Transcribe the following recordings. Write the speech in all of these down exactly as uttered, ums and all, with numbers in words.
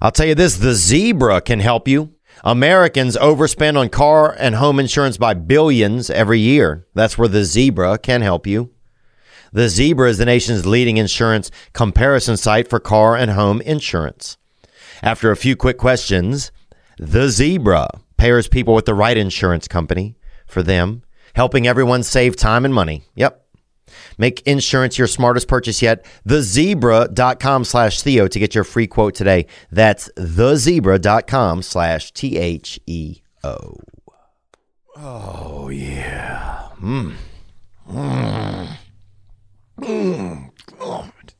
I'll tell you this, The Zebra can help you. Americans overspend on car and home insurance by billions every year. That's where The Zebra can help you. The Zebra is the nation's leading insurance comparison site for car and home insurance. After a few quick questions, The Zebra pairs people with the right insurance company for them, helping everyone save time and money. Yep. Make insurance your smartest purchase yet. The Zebra dot com slash Theo to get your free quote today. That's The Zebra dot com slash T H E O. Oh, yeah. Mmm. Mmm. Mmm. God.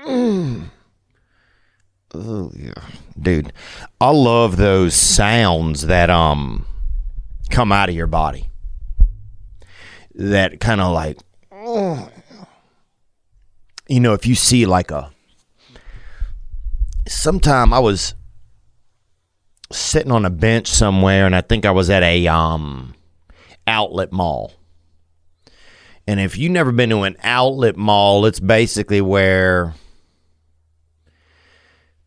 Mmm. Oh, yeah. Dude, I love those sounds that um come out of your body. That kind of like, you know, if you see like a, sometime I was sitting on a bench somewhere and I think I was at a um outlet mall. And if you've never been to an outlet mall, it's basically where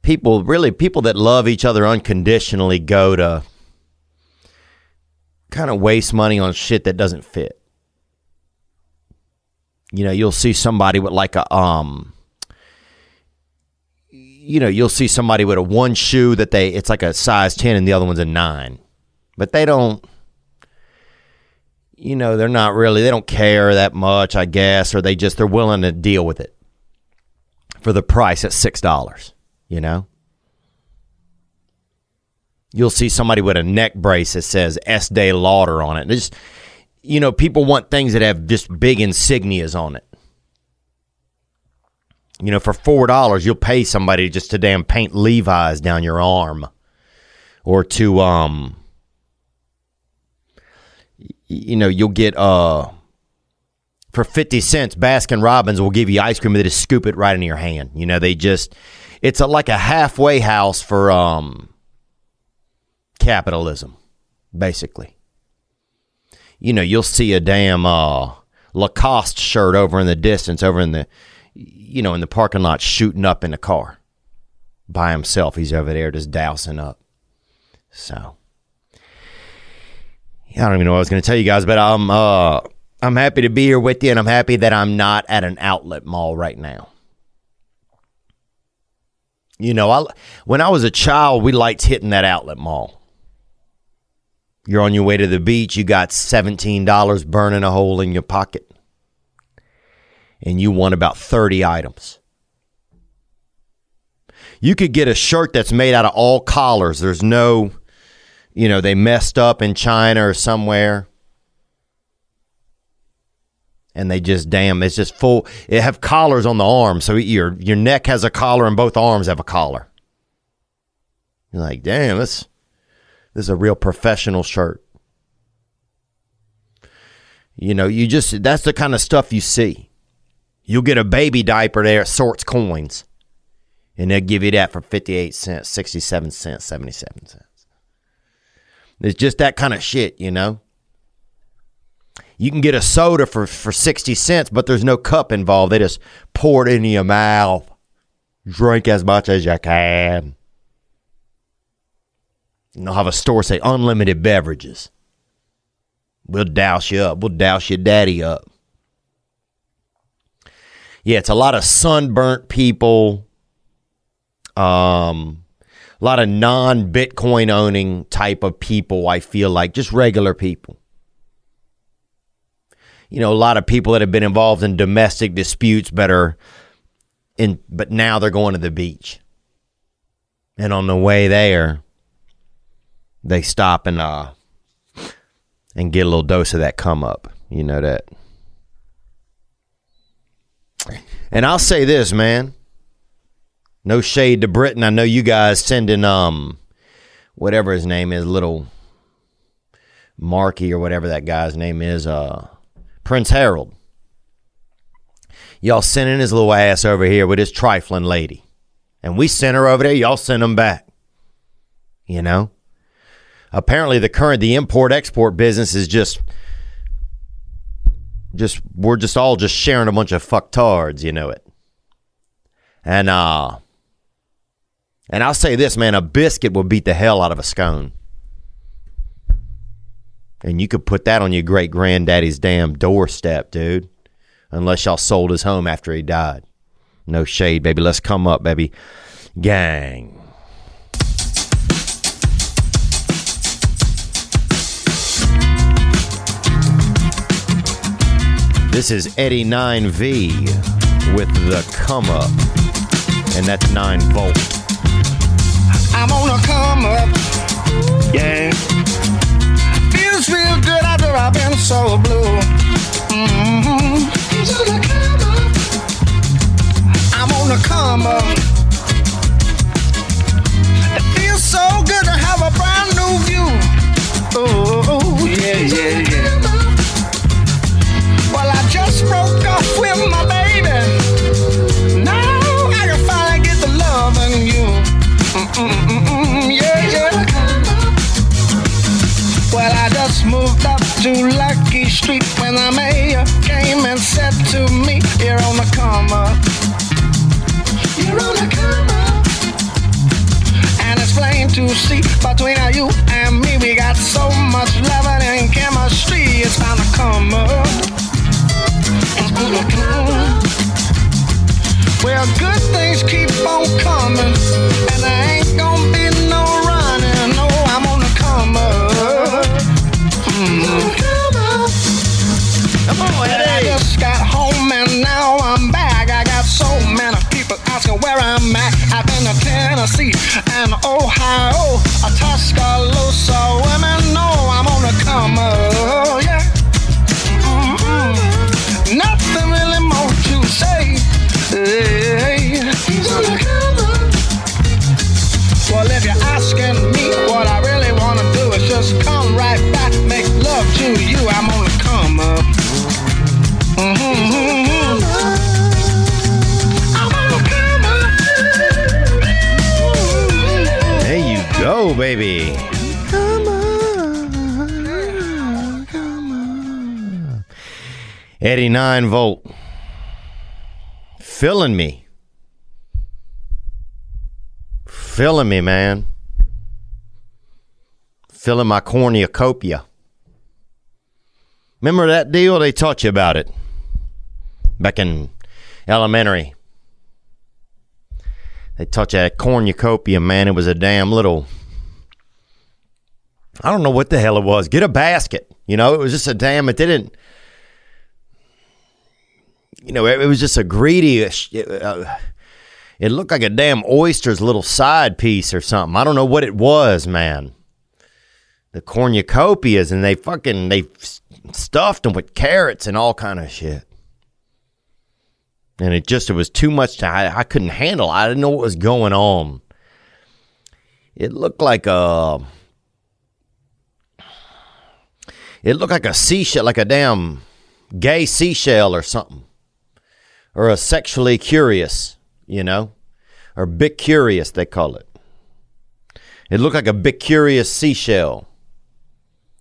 people, really people that love each other unconditionally go to kind of waste money on shit that doesn't fit. You know, you'll see somebody with like a, um, you know, you'll see somebody with a one shoe that they, it's like a size ten and the other one's a nine. But they don't, you know, they're not really, they don't care that much, I guess, or they just, they're willing to deal with it for the price at six dollars, you know. You'll see somebody with a neck brace that says Estee Lauder on it. It's just, you know, people want things that have just big insignias on it. You know, for four dollars, you'll pay somebody just to damn paint Levi's down your arm. Or to, um, you know, you'll get, uh, for fifty cents, Baskin Robbins will give you ice cream and they just scoop it right into your hand. You know, they just, it's a, like a halfway house for um, capitalism, basically. You know, you'll see a damn uh, Lacoste shirt over in the distance, over in the, you know, in the parking lot, shooting up in the car by himself. He's over there just dousing up. So, yeah, I don't even know what I was going to tell you guys, but I'm, uh, I'm happy to be here with you, and I'm happy that I'm not at an outlet mall right now. You know, I, when I was a child, we liked hitting that outlet mall. You're on your way to the beach, you got seventeen dollars burning a hole in your pocket. And you want about thirty items. You could get a shirt that's made out of all collars. There's no, you know, they messed up in China or somewhere. And they just, damn, it's just full. It have collars on the arm. So your your neck has a collar and both arms have a collar. You're like, damn, that's... this is a real professional shirt. You know, you just, that's the kind of stuff you see. You'll get a baby diaper there at Sorts Coins. And they'll give you that for fifty-eight cents, sixty-seven cents, seventy-seven cents. It's just that kind of shit, you know. You can get a soda for, for sixty cents, but there's no cup involved. They just pour it into your mouth. Drink as much as you can. And they'll have a store say unlimited beverages. We'll douse you up. We'll douse your daddy up. Yeah, it's a lot of sunburnt people. Um, a lot of non-Bitcoin owning type of people, I feel like. Just regular people. You know, a lot of people that have been involved in domestic disputes, but, are in, but now they're going to the beach. And on the way there... they stop and uh and get a little dose of that come up, you know that. And I'll say this, man. No shade to Britain. I know you guys sending um whatever his name is, little Marky or whatever that guy's name is, uh, Prince Harold. Y'all sending his little ass over here with his trifling lady. And we sent her over there, y'all send him back. You know? Apparently the current, the import-export business is just... Just we're just all just sharing a bunch of fucktards, you know it. And uh and I'll say this, man, a biscuit will beat the hell out of a scone. And you could put that on your great granddaddy's damn doorstep, dude. Unless y'all sold his home after he died. No shade, baby. Let's come up, baby. Gang. This is Eddie Nine V with the come up, and that's Nine Volt. I'm on a come up, yeah. Feels real good after I've been so blue. Mm-hmm. On a come up. I'm on a come up. It feels so good to have a brand new view. Oh yeah, yeah, yeah. Well, I just broke up with my baby. Now I can finally get the love in you. Mm-mm-mm-mm, yeah, yeah. Well, I just moved up to Lucky Street when the mayor came and said to me, you're on the come up. You're on the come up. And it's plain to see between you and me, we got so much love and chemistry. It's on the come up. Well, good things keep on coming, and I ain't gonna be no running. No, I'm on the come up. Mm. Come on, Eddie. I just got home and now I'm back. I got so many people asking where I'm at. I've been to Tennessee and Ohio, a Tuscaloosa. Women know I'm on the come up. Yeah. Mm-mm. Nothing really more to say. Hey, he's on the come up. Well, if you're asking me what I really want to do is just come right back, make love to you. I'm on the come up. Mm-hmm. I'm on the come up. There you go, baby. Come on, come on. Eddie Nine Volt. Filling me. Filling me, man. Filling my cornucopia. Remember that deal? They taught you about it back in elementary. They taught you that cornucopia, man. It was a damn little, I don't know what the hell it was. Get a basket. You know, it was just a damn, it didn't. You know, it was just a greedy, it, uh, it looked like a damn oyster's little side piece or something. I don't know what it was, man. The cornucopias, and they fucking, they stuffed them with carrots and all kind of shit. And it just, it was too much to, I, I couldn't handle. I didn't know what was going on. It looked like a, it looked like a seashell, like a damn gay seashell or something. Or a sexually curious, you know, or big curious, they call it. It looked like a big curious seashell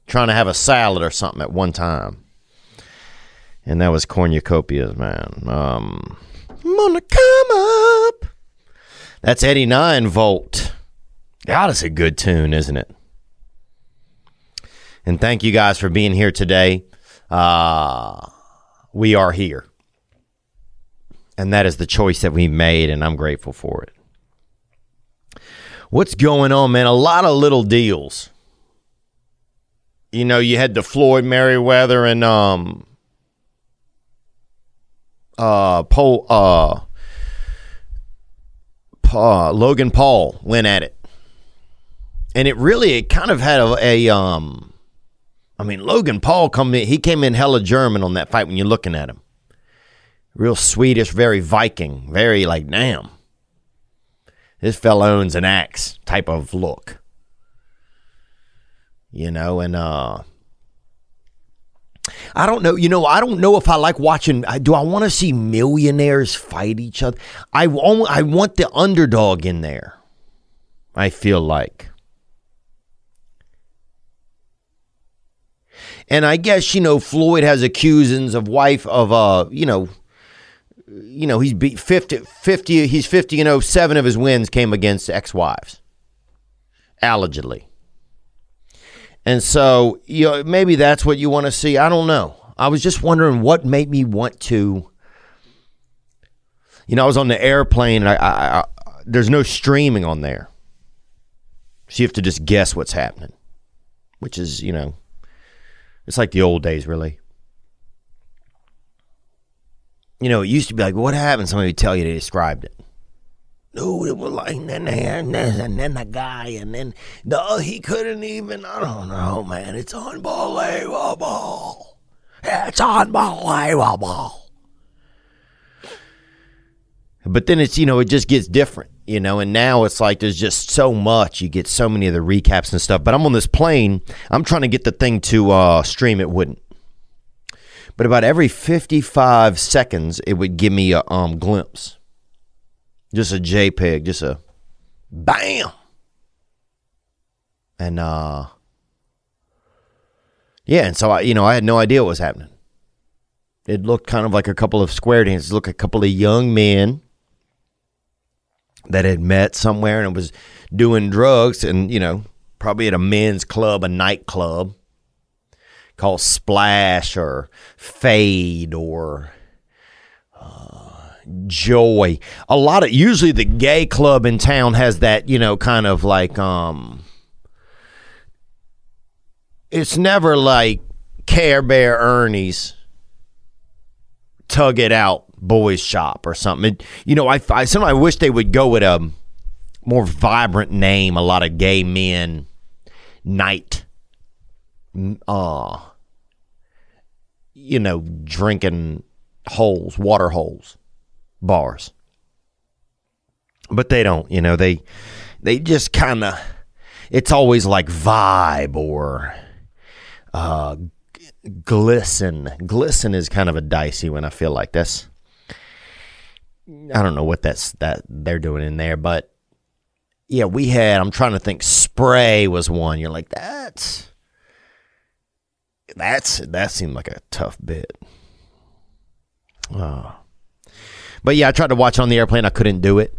trying to have a salad or something at one time. And that was cornucopias, man. Um, I'm on the come up. That's Eddie Nine Volt. God, it's a good tune, isn't it? And thank you guys for being here today. Uh, we are here. And that is the choice that we made, and I'm grateful for it. What's going on, man? A lot of little deals. You know, you had the Floyd Mayweather and um, uh, Paul, uh, Paul, Logan Paul went at it, and it really it kind of had a, a um, I mean, Logan Paul come in, he came in hella German on that fight when you're looking at him. Real Swedish, very Viking, very like, damn. This fella owns an axe type of look. you know, and uh, I don't know. You know, I don't know if I like watching. I, do I want to see millionaires fight each other? I, I want the underdog in there, I feel like. And I guess, you know, Floyd has accusations of wife of, uh, you know, you know, he's beat fifty, fifty, he's fifty and oh, seven of his wins came against ex-wives, allegedly. And so, you know, maybe that's what you want to see. I don't know. I was just wondering what made me want to, you know, I was on the airplane and I, I, I there's no streaming on there. So you have to just guess what's happening, which is, you know, it's like the old days, really. You know, it used to be like, what happened? Somebody would tell you, they described it. No, it was like, and then, and then the guy, and then the, he couldn't even, I don't know, man. It's unbelievable. It's unbelievable. But then it's, you know, it just gets different, you know, and now it's like there's just so much. You get so many of the recaps and stuff. But I'm on this plane. I'm trying to get the thing to uh, stream. It wouldn't. But about every fifty-five seconds, it would give me a um, glimpse. Just a JPEG, just a bam. And, uh, yeah, and so, I, you know, I had no idea what was happening. It looked kind of like a couple of square dances. It looked like a couple of young men that had met somewhere and was doing drugs and, you know, probably at a men's club, a nightclub called Splash or Fade or uh, Joy. A lot of, usually the gay club in town has that, you know, kind of like, um, it's never like Care Bear Ernie's Tug It Out Boys Shop or something. It, you know, I, I sometimes I wish they would go with a more vibrant name, a lot of gay men night. Uh, you know, drinking holes, water holes, bars. But they don't, you know, they they just kind of, it's always like Vibe or uh, Glisten. Glisten is kind of a dicey one, I feel like. That's, I don't know what that's that they're doing in there, but yeah, we had, I'm trying to think, Spray was one. You're like, that's... That's that seemed like a tough bit. Uh, but yeah, I tried to watch it on the airplane. I couldn't do it.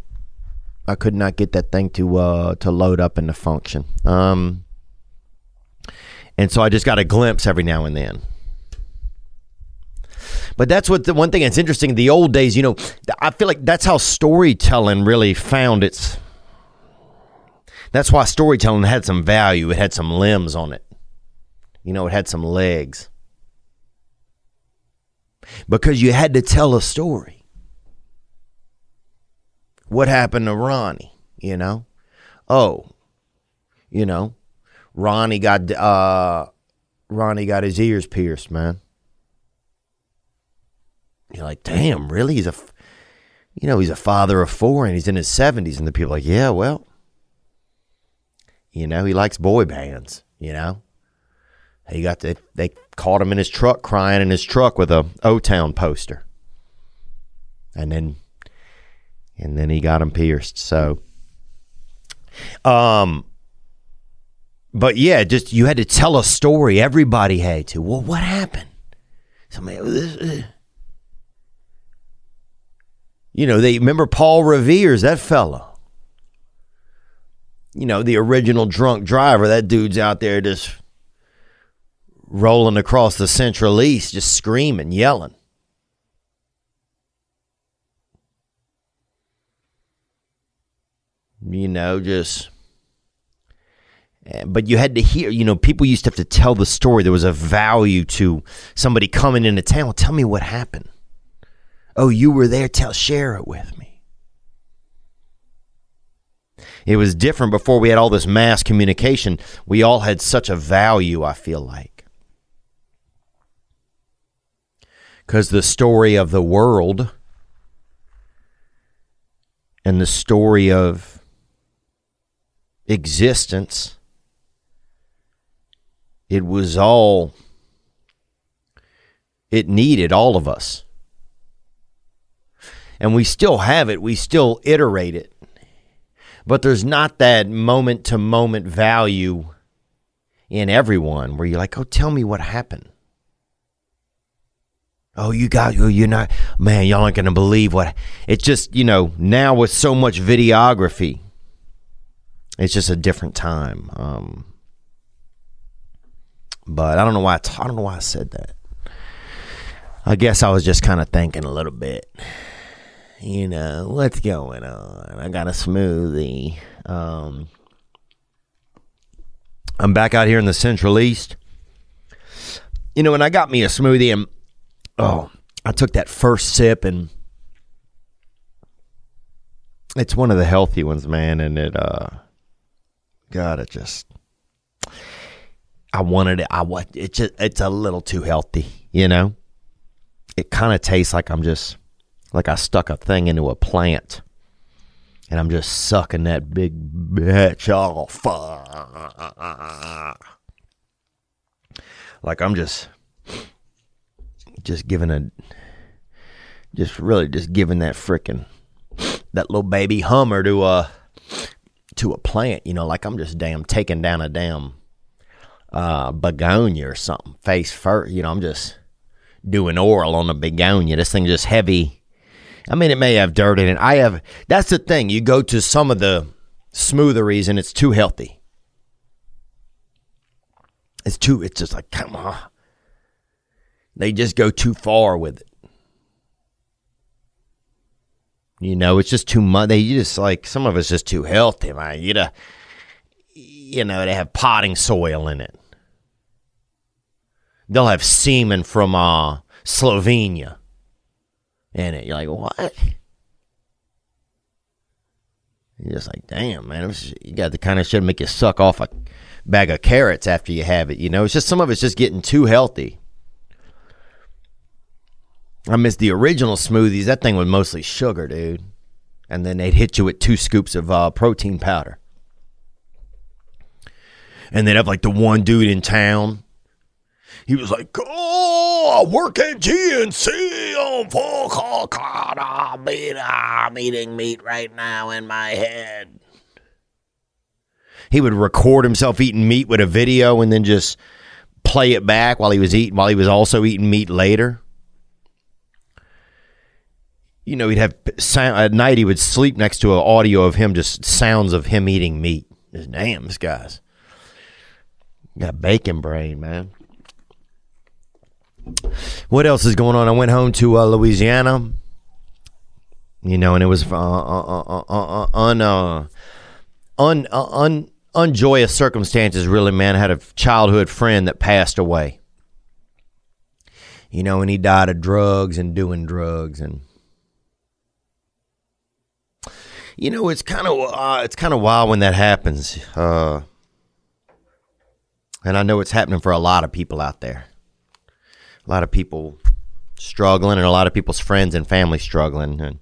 I could not get that thing to uh, to load up and to function. Um, and so I just got a glimpse every now and then. But that's what the one thing that's interesting. The old days, you know, I feel like that's how storytelling really found its. That's why storytelling had some value. It had some limbs on it. You know, it had some legs. Because you had to tell a story. What happened to Ronnie, you know? Oh, you know, Ronnie got uh, Ronnie got his ears pierced, man. You're like, damn, really? He's a, you know, he's a father of four and he's in his seventies. And the people are like, yeah, well, you know, he likes boy bands, you know? He got to, they caught him in his truck crying in his truck with a O Town poster, and then and then he got him pierced. So, um, but yeah, just you had to tell a story. Everybody had to. Well, what happened? Somebody, uh, you know, they remember Paul Revere's that fellow. You know, the original drunk driver. That dude's out there just rolling across the Central East, just screaming, yelling. You know, just... But you had to hear, you know, people used to have to tell the story. There was a value to somebody coming into town. Well, tell me what happened. Oh, you were there. Tell, share it with me. It was different before we had all this mass communication. We all had such a value, I feel like. Because the story of the world and the story of existence it was all, it needed all of us. And we still have it. We still iterate it. But there's not that moment-to-moment value in everyone where you're like, oh, tell me what happened. Oh, you got, you're not, man, y'all aren't going to believe what, it's just, you know, now with so much videography, it's just a different time. Um, but I don't know why, I, t- I don't know why I said that. I guess I was just kind of thinking a little bit, you know, what's going on? I got a smoothie. Um, I'm back out here in the Central East. You know, and I got me a smoothie and, oh, I took that first sip, and it's one of the healthy ones, man, and it, uh, God, it just, I wanted it, I want, it just, it's a little too healthy, you know? It kind of tastes like I'm just, like I stuck a thing into a plant, and I'm just sucking that big bitch off. Like I'm just... Just giving a, just really just giving that frickin', that little baby hummer to a, to a plant, you know, like I'm just damn taking down a damn uh, begonia or something, face first, you know, I'm just doing oral on a begonia. This thing's just heavy. I mean, it may have dirt in it. I have, that's the thing. You go to some of the smootheries and it's too healthy. It's too, it's just like, come on. They just go too far with it. You know, it's just too much. They just like, some of it's just too healthy, man. You know, you know, they have potting soil in it. They'll have semen from uh, Slovenia in it. You're like, what? You're just like, damn, man. You got the kind of shit that make you suck off a bag of carrots after you have it. You know, it's just some of it's just getting too healthy. I miss the original smoothies. That thing was mostly sugar, dude. And then they'd hit you with two scoops of uh, protein powder. And they'd have like the one dude in town. He was like, oh, I work at G N C on full Colorado. I'm eating meat right now in my head. He would record himself eating meat with a video and then just play it back while he was eating, while he was also eating meat later. You know, he'd have sound, at night he would sleep next to an audio of him, just sounds of him eating meat. Just, damn, this guy's got bacon brain, man. What else is going on? I went home to uh, Louisiana, you know, and it was uh, uh, uh, uh, un, uh, un, uh, un, unjoyous circumstances, really, man. I had a childhood friend that passed away, you know, and he died of drugs and doing drugs and. You know, it's kind of uh, it's kind of wild when that happens, uh, and I know it's happening for a lot of people out there. A lot of people struggling, and a lot of people's friends and family struggling. And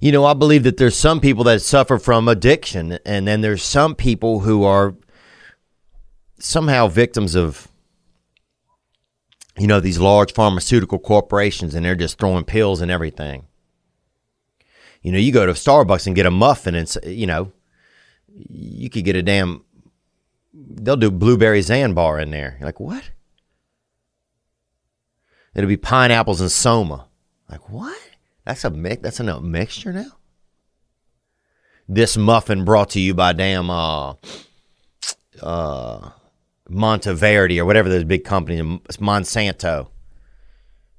you know, I believe that there's some people that suffer from addiction, and then there's some people who are somehow victims of, you know, these large pharmaceutical corporations, and they're just throwing pills and everything. You know, you go to Starbucks and get a muffin and, you know, you could get a damn, they'll do blueberry Zanbar in there. You're like, what? It'll be pineapples and Soma. Like, what? That's a mix, that's a mixture now? This muffin brought to you by damn uh, uh, Monteverdi or whatever those big companies, it's Monsanto.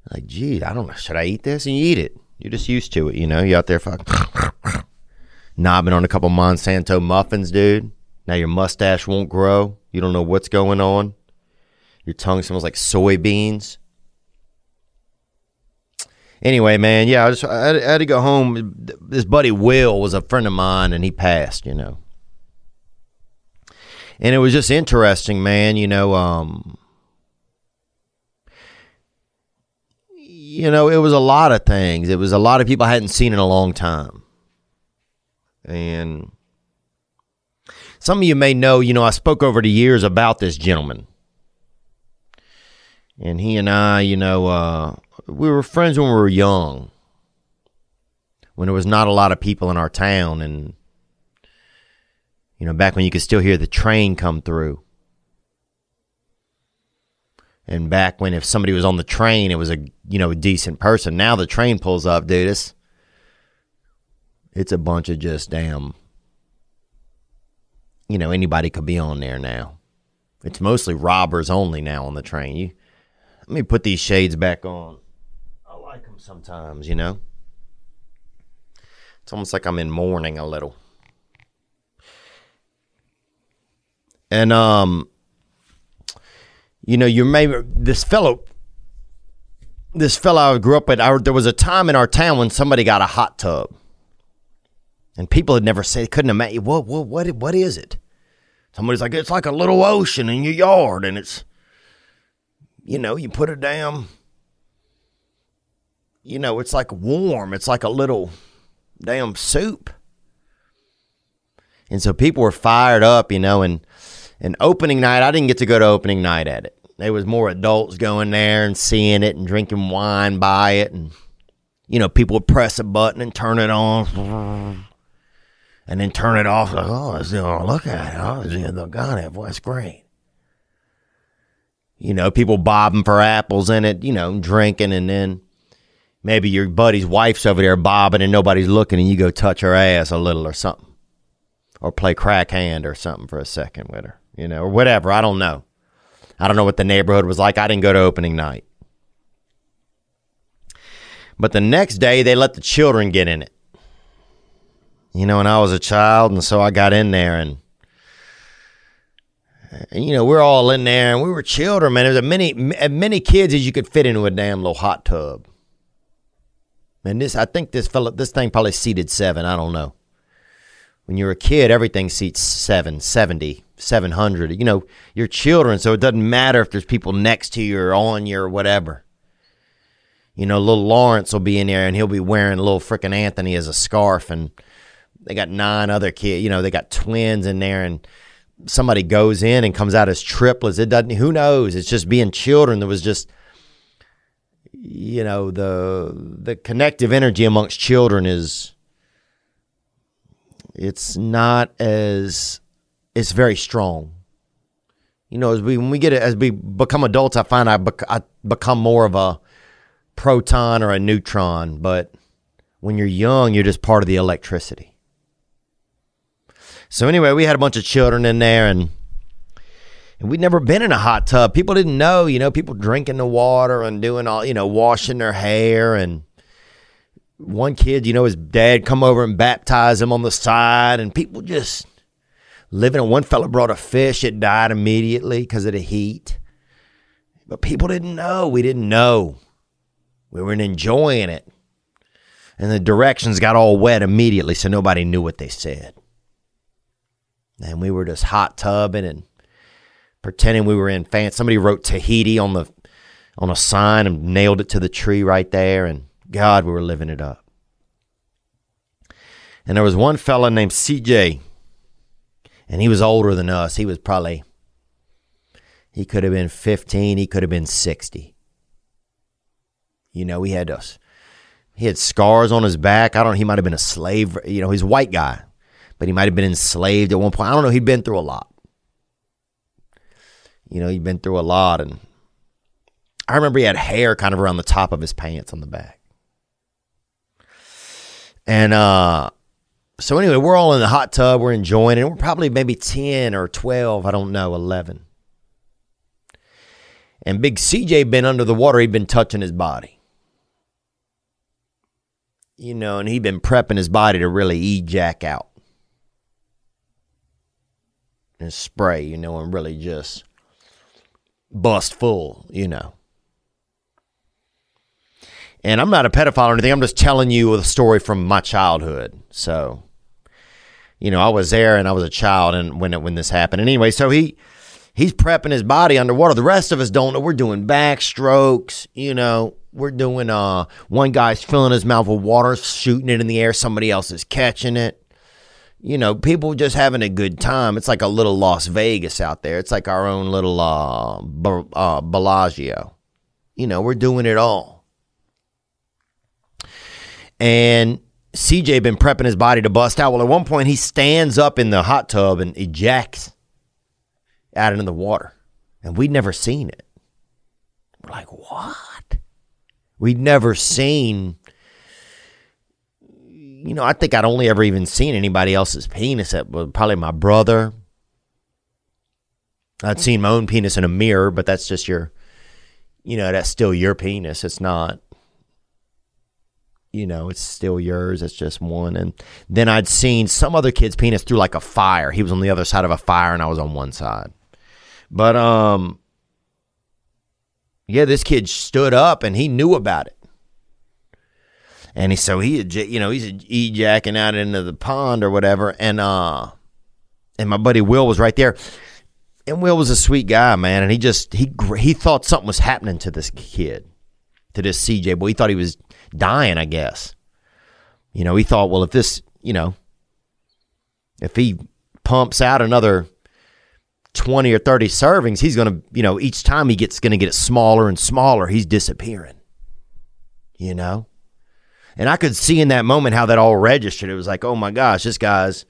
Like, geez, I don't know, should I eat this? And you eat it. You're just used to it, you know? You're out there fucking knobbing on a couple Monsanto muffins, dude. Now your mustache won't grow. You don't know what's going on. Your tongue smells like soybeans. Anyway, man, yeah, I, just, I, I had to go home. This buddy Will was a friend of mine, and he passed, you know. And it was just interesting, man, you know, um... You know, it was a lot of things. It was a lot of people I hadn't seen in a long time. And Some of you may know, you know, I spoke over the years about this gentleman. And he and I, you know, uh, we were friends when we were young, when there was not a lot of people in our town. And, you know, back when you could still hear the train come through. And back when if somebody was on the train, it was a, you know, a decent person. Now the train pulls up, dude. It's, it's a bunch of just damn, you know, anybody could be on there now. It's mostly robbers only now on the train. You, let me put these shades back on. I like them sometimes, you know. It's almost like I'm in mourning a little. And, um... you know, you may, this fellow, this fellow I grew up with, I, there was a time in our town when somebody got a hot tub. And people had never said, couldn't imagine, what, what, what, what is it? Somebody's like, it's like a little ocean in your yard. And it's, you know, you put a damn, you know, it's like warm. It's like a little damn soup. And so people were fired up, you know, and, And opening night, I didn't get to go to opening night at it. There was more adults going there and seeing it and drinking wine by it. And, you know, people would press a button and turn it on and then turn it off. Like, oh, look at it. Oh, look, God, that boy, it's great. You know, people bobbing for apples in it, you know, drinking. And then maybe your buddy's wife's over there bobbing and nobody's looking and you go touch her ass a little or something. Or play crack hand or something for a second with her. You know, or whatever. I don't know. I don't know what the neighborhood was like. I didn't go to opening night. But the next day, they let the children get in it. You know, and I was a child, and so I got in there, and, and you know, we're all in there, and we were children, man. There was as many, many kids as you could fit into a damn little hot tub. And this, I think this fella, this thing probably seated seven. I don't know. When you're a kid, everything seats seven, seventy, seven hundred, you know, your children. So it doesn't matter if there's people next to you or on you or whatever. You know, little Lawrence will be in there and he'll be wearing little frickin' Anthony as a scarf. And they got nine other kids, you know, they got twins in there and somebody goes in and comes out as triplets. It doesn't, who knows? It's just being children. There was just, you know, the the connective energy amongst children is, it's not as, it's very strong. You know, as we, when we get it, as we become adults, I find I, bec- I become more of a proton or a neutron. But when you're young, you're just part of the electricity. So anyway, we had a bunch of children in there and, and we'd never been in a hot tub. People didn't know, you know, people drinking the water and doing all, you know, washing their hair and, one kid, you know, his dad come over and baptize him on the side and people just living. And one fella brought a fish. It died immediately because of the heat. But people didn't know. We didn't know. We weren't enjoying it. And the directions got all wet immediately, so nobody knew what they said. And we were just hot tubbing and pretending we were in fancy. Somebody wrote Tahiti on the on a sign and nailed it to the tree right there. And God, we were living it up. And there was one fella named C J, and he was older than us. He was probably, he could have been fifteen, he could have been sixty. You know, he had us, he had scars on his back. I don't know, he might have been a slave, you know, he's a white guy, but he might have been enslaved at one point. I don't know, he'd been through a lot. You know, he'd been through a lot, and I remember he had hair kind of around the top of his pants on the back. And uh, so anyway, we're all in the hot tub. We're enjoying it. We're probably maybe ten or twelve. I don't know, eleven. And big C J been under the water. He'd been touching his body. You know, and he'd been prepping his body to really ejac out. And spray, you know, and really just bust full, you know. And I'm not a pedophile or anything. I'm just telling you a story from my childhood. So, you know, I was there and I was a child and when it, when this happened. And anyway, so he he's prepping his body underwater. The rest of us don't know. We're doing backstrokes. You know, we're doing uh one guy's filling his mouth with water, shooting it in the air. Somebody else is catching it. you know, people just having a good time. It's like a little Las Vegas out there. It's like our own little uh, B- uh, Bellagio. You know, we're doing it all. And C J been prepping his body to bust out. Well, at one point, he stands up in the hot tub and ejects out into the water. And we'd never seen it. We're like, what? We'd never seen... You know, I think I'd only ever even seen anybody else's penis. That was probably my brother. I'd seen my own penis in a mirror, but that's just your, you know, that's still your penis. It's not, you know, it's still yours. It's just one. And then I'd seen some other kid's penis through like a fire. He was on the other side of a fire and I was on one side. But, um, yeah, this kid stood up and he knew about it. And he, so he, you know, he's ejacking out into the pond or whatever. And uh, and my buddy Will was right there. And Will was a sweet guy, man. And he just, he he thought something was happening to this kid, to this C J. Boy, he thought he was dying, I guess. You know, he thought, well, if this, you know, if he pumps out another twenty or thirty servings, he's going to, you know, each time he gets, going to get it smaller and smaller. He's disappearing, you know. And I could see in that moment how that all registered. It was like, oh my gosh, this guy's,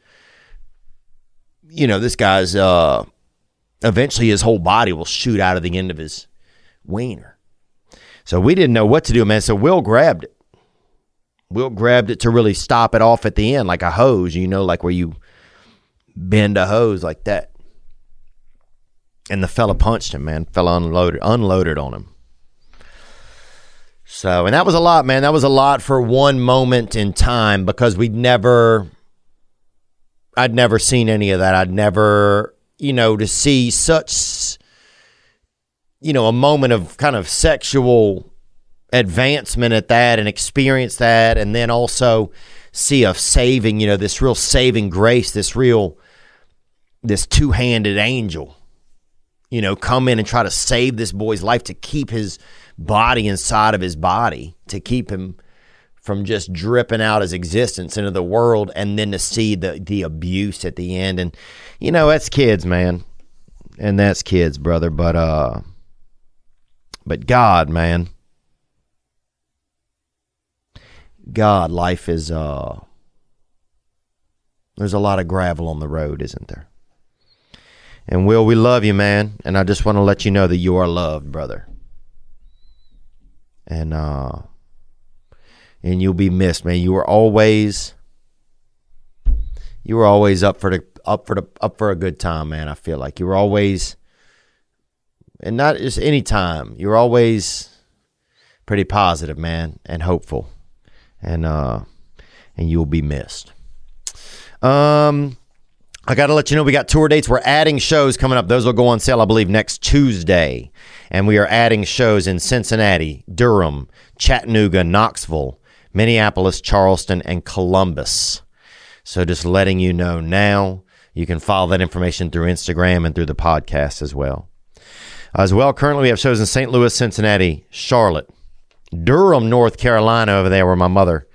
you know, this guy's, uh, eventually his whole body will shoot out of the end of his wiener. So we didn't know what to do, man. So Will grabbed it. Will grabbed it to really stop it off at the end, like a hose, you know, like where you bend a hose like that. And the fella punched him, man. Fella unloaded, unloaded on him. So, and that was a lot, man. That was a lot for one moment in time because we'd never, I'd never seen any of that. I'd never, you know, to see such, you know, a moment of kind of sexual advancement at that and experience that. And then also see a saving, you know, this real saving grace, this real, this two-handed angel, you know, come in and try to save this boy's life, to keep his body inside of his body, to keep him from just dripping out his existence into the world, and then to see the the abuse at the end. And you know, that's kids, man, and that's kids, brother. But uh but God, man, God, life is uh there's a lot of gravel on the road, isn't there? And Will, we love you, man, and I just want to let you know that you are loved, brother. And uh, and you'll be missed, man. You were always, you were always up for the up for the up for a good time, man. I feel like you were always, and not just any time. You were always pretty positive, man, and hopeful, and uh, and you'll be missed. Um, I got to let you know we got tour dates. We're adding shows coming up. Those will go on sale, I believe, next Tuesday. And we are adding shows in Cincinnati, Durham, Chattanooga, Knoxville, Minneapolis, Charleston, and Columbus. So just letting you know now. You can follow that information through Instagram and through the podcast as well. As well, currently we have shows in Saint Louis, Cincinnati, Charlotte, Durham, North Carolina, over there where my mother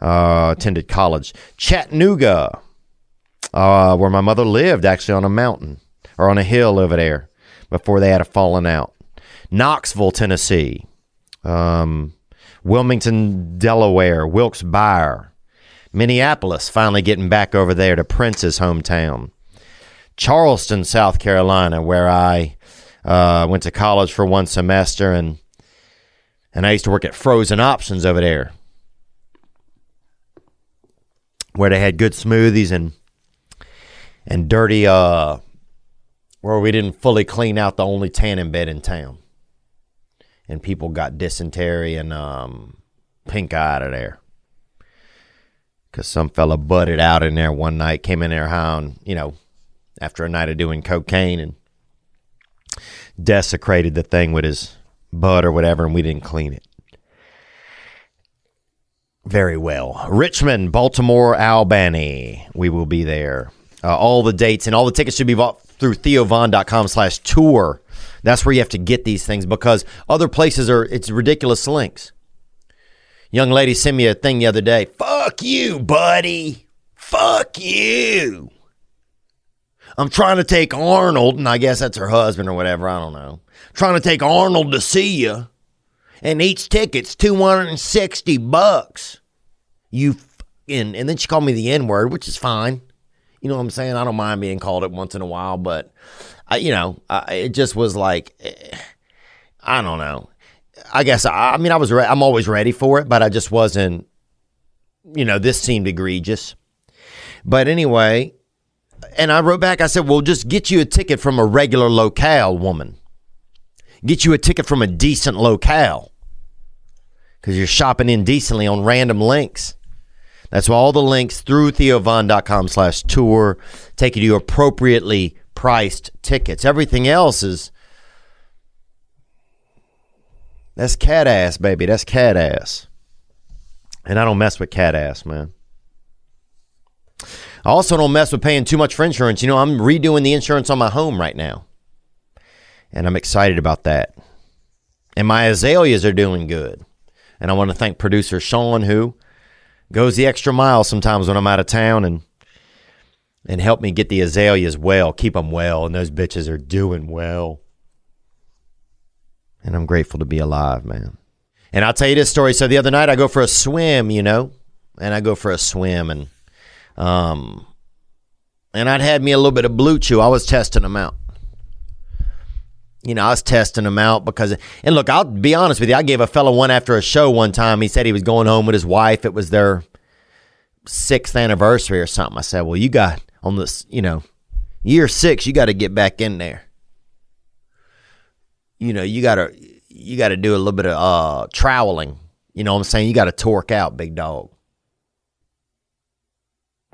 uh, attended college, Chattanooga, Uh, where my mother lived, actually, on a mountain or on a hill over there before they had a falling out. Knoxville, Tennessee, um, Wilmington, Delaware, Wilkes-Barre, Minneapolis, finally getting back over there to Prince's hometown. Charleston, South Carolina, where I uh, went to college for one semester, and and I used to work at Frozen Options over there, where they had good smoothies and And dirty, uh, where we didn't fully clean out the only tanning bed in town. And people got dysentery and um, pink eye out of there. Because some fella butted out in there one night, came in there high on, you know, after a night of doing cocaine, and desecrated the thing with his butt or whatever, and we didn't clean it very well. Richmond, Baltimore, Albany. We will be there. Uh, all the dates and all the tickets should be bought through theo von dot com slash tour. That's where you have to get these things, because other places are, it's ridiculous links. Young lady sent me a thing the other day. Fuck you, buddy. Fuck you. I'm trying to take Arnold, and I guess that's her husband or whatever, I don't know. Trying to take Arnold to see you, and each ticket's two hundred sixty bucks. You fucking, and then she called me the N-word, which is fine. You know what I'm saying? I don't mind being called it once in a while, but, I, you know, I, it just was like, I don't know. I guess, I, I mean, I was re- I'm always ready for it, but I just wasn't, you know, this seemed egregious. But anyway, and I wrote back, I said, well, just get you a ticket from a regular locale, woman. Get you a ticket from a decent locale, because you're shopping indecently on random links. That's why all the links through TheoVon.com slash tour take you to appropriately priced tickets. Everything else is, that's cat ass, baby. That's cat ass. And I don't mess with cat ass, man. I also don't mess with paying too much for insurance. You know, I'm redoing the insurance on my home right now, and I'm excited about that. And my azaleas are doing good. And I want to thank producer Sean, who goes the extra mile sometimes when I'm out of town and and help me get the azaleas well, keep them well, and those bitches are doing well. And I'm grateful to be alive, man. And I'll tell you this story. So the other night I go for a swim, you know, and I go for a swim, and um, and I'd had me a little bit of Blue Chew. I was testing them out. You know, I was testing them out because, and look, I'll be honest with you. I gave a fella one after a show one time. He said he was going home with his wife. It was their sixth anniversary or something. I said, well, you got on this, you know, year six, you got to get back in there. You know, you got to, you got to do a little bit of uh, troweling. You know what I'm saying? You got to torque out, big dog.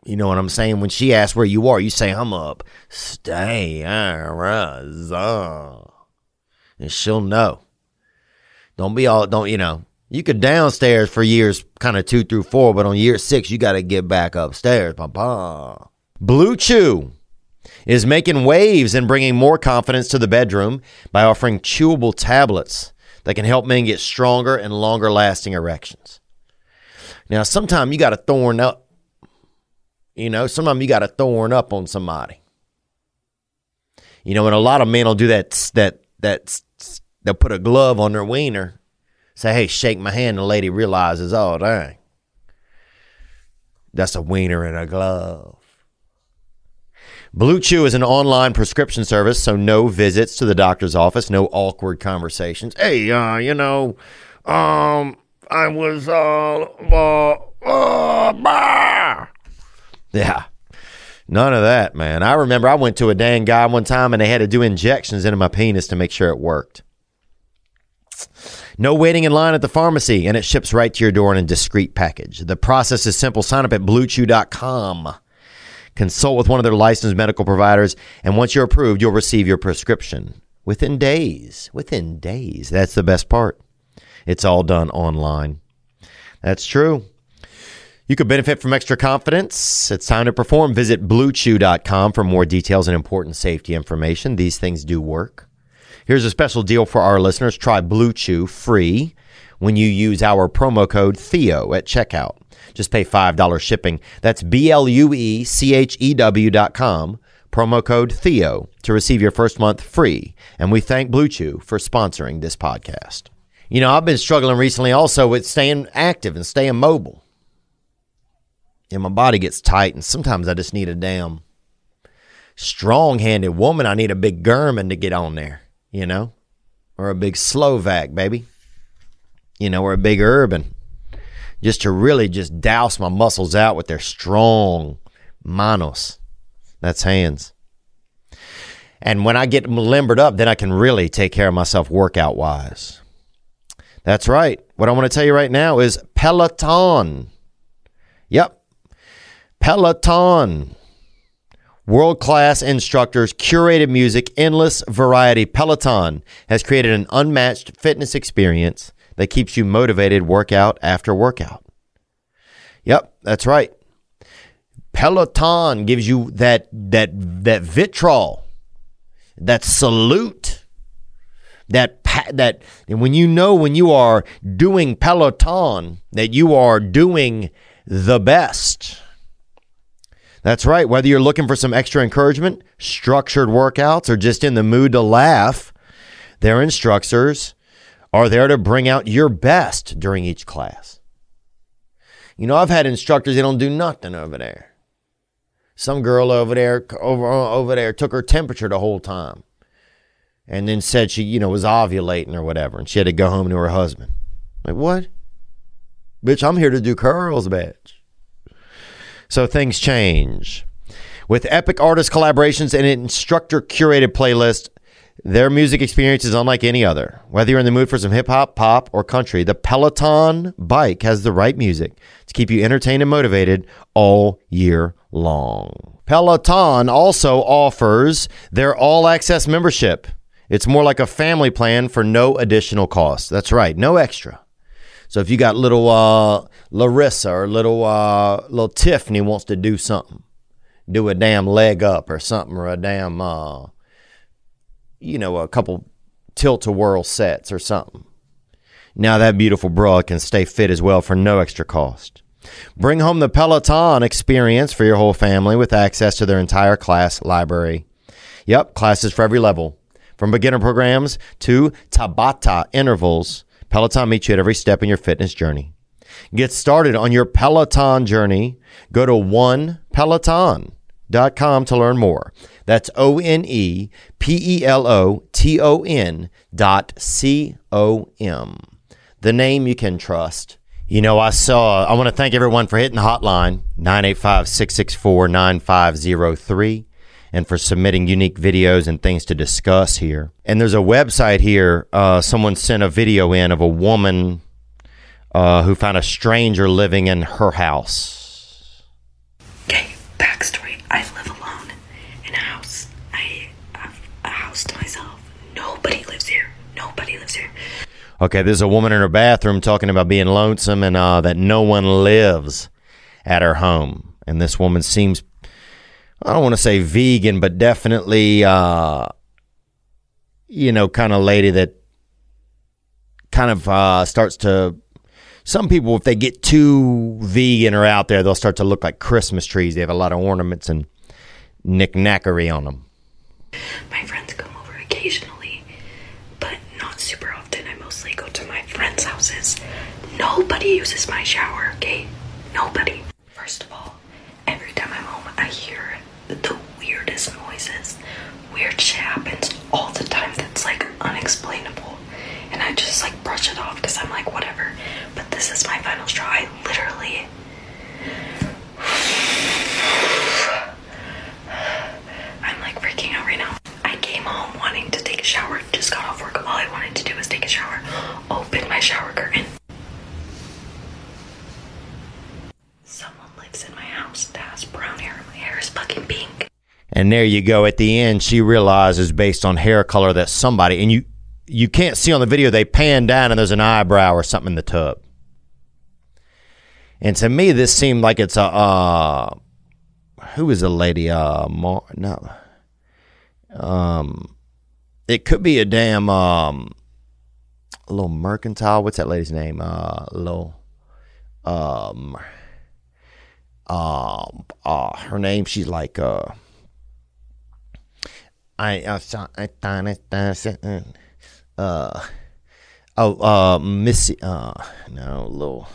You know what I'm saying? When she asks where you are, you say, I'm up. Stay Arizona. And she'll know. Don't be all, don't, you know, you could downstairs for years, kind of two through four, but on year six, you got to get back upstairs. Papa. Blue Chew is making waves and bringing more confidence to the bedroom by offering chewable tablets that can help men get stronger and longer lasting erections. Now, sometimes you got to thorn up. You know, sometimes you got to thorn up on somebody. You know, and a lot of men will do that, that, That's, they'll put a glove on their wiener, say, hey, shake my hand. The lady realizes, oh, dang, that's a wiener and a glove. Blue Chew is an online prescription service, so no visits to the doctor's office, no awkward conversations. Hey, uh, you know, um, I was, uh, uh, uh, bah. Yeah. None of that, man. I remember I went to a dang guy one time and they had to do injections into my penis to make sure it worked. No waiting in line at the pharmacy, and it ships right to your door in a discreet package. The process is simple. Sign up at blue chew dot com. Consult with one of their licensed medical providers, and once you're approved, you'll receive your prescription within days. Within days. That's the best part. It's all done online. That's true. You could benefit from extra confidence. It's time to perform. Visit blue chew dot com for more details and important safety information. These things do work. Here's a special deal for our listeners. Try Blue Chew free when you use our promo code Theo at checkout. Just pay five dollars shipping. That's B L U E C H E W dot com, promo code Theo, to receive your first month free. And we thank Blue Chew for sponsoring this podcast. You know, I've been struggling recently also with staying active and staying mobile. And my body gets tight, and sometimes I just need a damn strong-handed woman. I need a big German to get on there, you know, or a big Slovak, baby, you know, or a big urban, just to really just douse my muscles out with their strong manos. That's hands. And when I get limbered up, then I can really take care of myself workout-wise. That's right. What I want to tell you right now is Peloton. Yep. Peloton, world-class instructors, curated music, endless variety. Peloton has created an unmatched fitness experience that keeps you motivated workout after workout. Yep, that's right. Peloton gives you that that that vitriol, that salute, that that, and when you know when you are doing Peloton that you are doing the best. That's right. Whether you're looking for some extra encouragement, structured workouts, or just in the mood to laugh, their instructors are there to bring out your best during each class. You know, I've had instructors, they don't do nothing over there. Some girl over there, over, over there took her temperature the whole time and then said she, you know, was ovulating or whatever, and she had to go home to her husband. Like, what? Bitch, I'm here to do curls, bitch. So things change. With epic artist collaborations and an instructor-curated playlist, their music experience is unlike any other. Whether you're in the mood for some hip-hop, pop, or country, the Peloton bike has the right music to keep you entertained and motivated all year long. Peloton also offers their all-access membership. It's more like a family plan for no additional cost. That's right, no extra. So if you got little uh, Larissa or little uh, little Tiffany wants to do something, do a damn leg up or something, or a damn, uh, you know, a couple tilt-a-whirl sets or something. Now that beautiful broad can stay fit as well for no extra cost. Bring home the Peloton experience for your whole family with access to their entire class library. Yep, classes for every level, from beginner programs to Tabata intervals. Peloton meets you at every step in your fitness journey. Get started on your Peloton journey. Go to one peloton dot com to learn more. That's O N E P E L O T O N dot C O M. The name you can trust. You know, I saw, I want to thank everyone for hitting the hotline, nine eight five, six six four, nine five zero three. And for submitting unique videos and things to discuss here. And there's a website here. Uh, someone sent a video in of a woman uh, who found a stranger living in her house. Okay, backstory. I live alone in a house. I have a house to myself. Nobody lives here. Nobody lives here. Okay, there's a woman in her bathroom talking about being lonesome and uh, that no one lives at her home. And this woman seems, I don't want to say vegan, but definitely, uh, you know, kind of lady that kind of uh, starts to, some people, if they get too vegan or out there, they'll start to look like Christmas trees. They have a lot of ornaments and knickknackery on them. My friends come over occasionally, but not super often. I mostly go to my friends' houses. Nobody uses my shower, okay? Nobody. First of all, every time I'm home, I hear the weirdest noises. Weird shit happens all the time that's like unexplainable, and I just like brush it off because I'm like whatever, but this is my final straw. I literally I'm like freaking out right now. I came home wanting to take a shower, just got off work, all I wanted to do was take a shower, open my shower curtain. Someone lives in my house that has brown hair. My hair is fucking pink. And there you go. At the end, she realizes based on hair color that somebody, and you you can't see on the video, they pan down and there's an eyebrow or something in the tub. And to me, this seemed like it's a, uh, who is the lady? Uh, Mar- no. Um, it could be a damn, um, a little mercantile. What's that lady's name? Uh, a little, um... Um, uh, her name, she's like, uh, I, uh, uh, oh, uh, Missy, uh, no, little,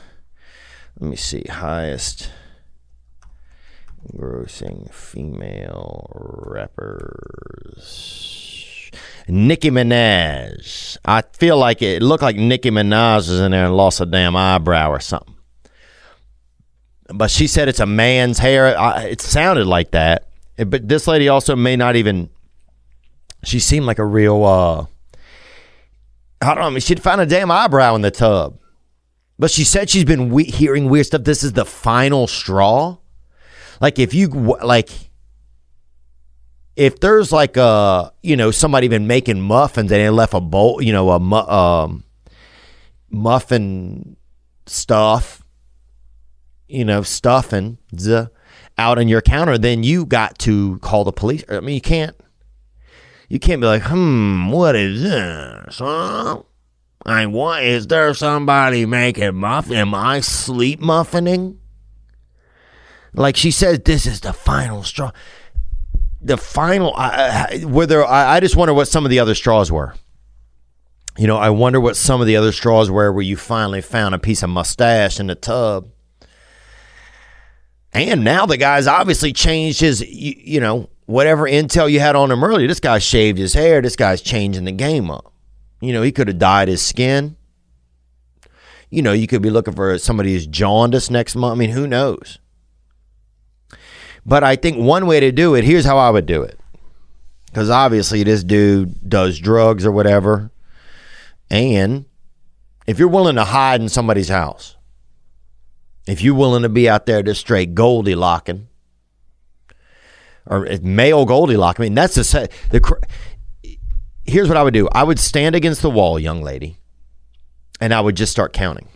let me see, highest grossing female rappers, Nicki Minaj. I feel like it, it looked like Nicki Minaj was in there and lost a damn eyebrow or something. But she said it's a man's hair. I, it sounded like that. It, but this lady also may not even, she seemed like a real, uh, I don't know, I mean, she'd find a damn eyebrow in the tub. But she said she's been we- hearing weird stuff. This is the final straw. Like if you, like, if there's like a, you know, somebody been making muffins and they left a bowl, you know, a mu- um, muffin stuff. You know, stuffing the, out on your counter, then you got to call the police. I mean, you can't, you can't be like, hmm, what is this? Huh? I what is there somebody making muffin? Am I sleep muffining? Like she says, this is the final straw. The final, I, I, whether I, I just wonder what some of the other straws were. You know, I wonder what some of the other straws were where you finally found a piece of mustache in the tub. And now the guy's obviously changed his, you, you know, whatever intel you had on him earlier. This guy shaved his hair. This guy's changing the game up. You know, he could have dyed his skin. You know, you could be looking for somebody who's jaundiced next month. I mean, who knows? But I think one way to do it, here's how I would do it. Because obviously this dude does drugs or whatever. And if you're willing to hide in somebody's house, if you're willing to be out there just straight Goldilocking, or male Goldilocking, I mean, that's the, the, here's what I would do. I would stand against the wall, young lady, and I would just start counting.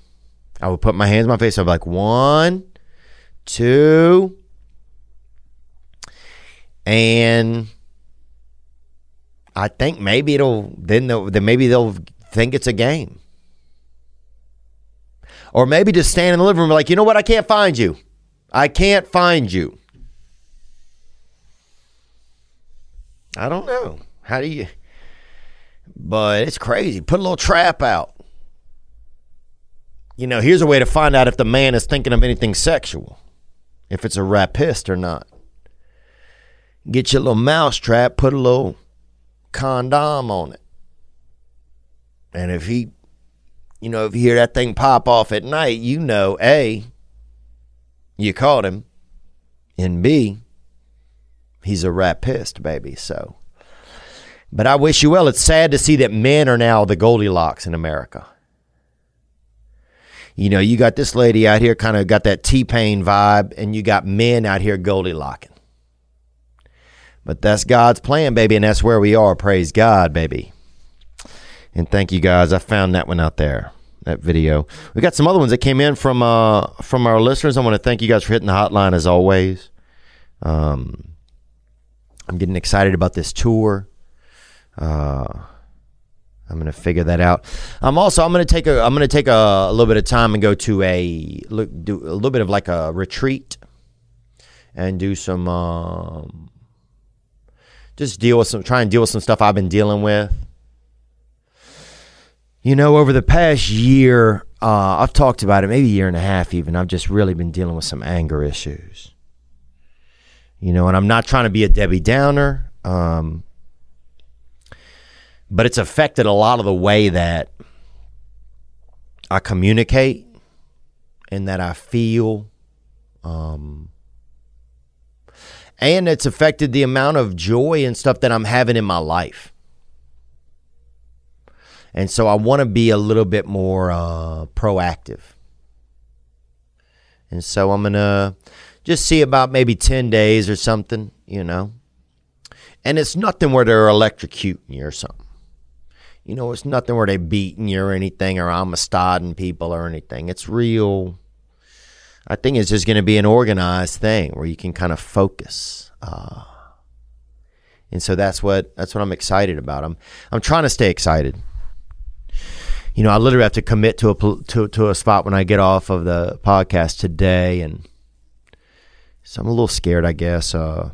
I would put my hands on my face. I'd be like, one, two, and I think maybe it'll then they'll, then maybe they'll think it's a game, or maybe just stand in the living room and be like, you know what, I can't find you, I can't find you. I don't know how do you, but it's crazy. Put a little trap out. You know, here's a way to find out if the man is thinking of anything sexual, if it's a rapist or not. Get your little mouse trap, put a little condom on it. And if he, you know, if you hear that thing pop off at night, you know, A, you caught him, and B, he's a rapist, baby. So, but I wish you well. It's sad to see that men are now the Goldilocks in America. You know, you got this lady out here kind of got that T-Pain vibe, and you got men out here Goldilocking. But that's God's plan, baby, and that's where we are. Praise God, baby. And thank you, guys. I found that one out there, that video. We got some other ones that came in from uh, from our listeners. I want to thank you guys for hitting the hotline, as always. Um, I'm getting excited about this tour. Uh, I'm going to figure that out. I'm also I'm going to take a I'm going to take a, a little bit of time and go to a look do a little bit of like a retreat and do some. Um, Just deal with some, try and deal with some stuff I've been dealing with. You know, over the past year, uh, I've talked about it, maybe a year and a half even. I've just really been dealing with some anger issues. You know, and I'm not trying to be a Debbie Downer, um, but it's affected a lot of the way that I communicate and that I feel. Um, And it's affected the amount of joy and stuff that I'm having in my life. And so I want to be a little bit more uh, proactive. And so I'm going to just see about maybe ten days or something, you know. And it's nothing where they're electrocuting you or something. You know, it's nothing where they're beating you or anything, or I'm amistading people or anything. It's real. I think it's just going to be an organized thing where you can kind of focus. Uh, and so that's what that's what I'm excited about. I'm I'm trying to stay excited. You know, I literally have to commit to a to to a spot when I get off of the podcast today, and so I'm a little scared, I guess. Uh,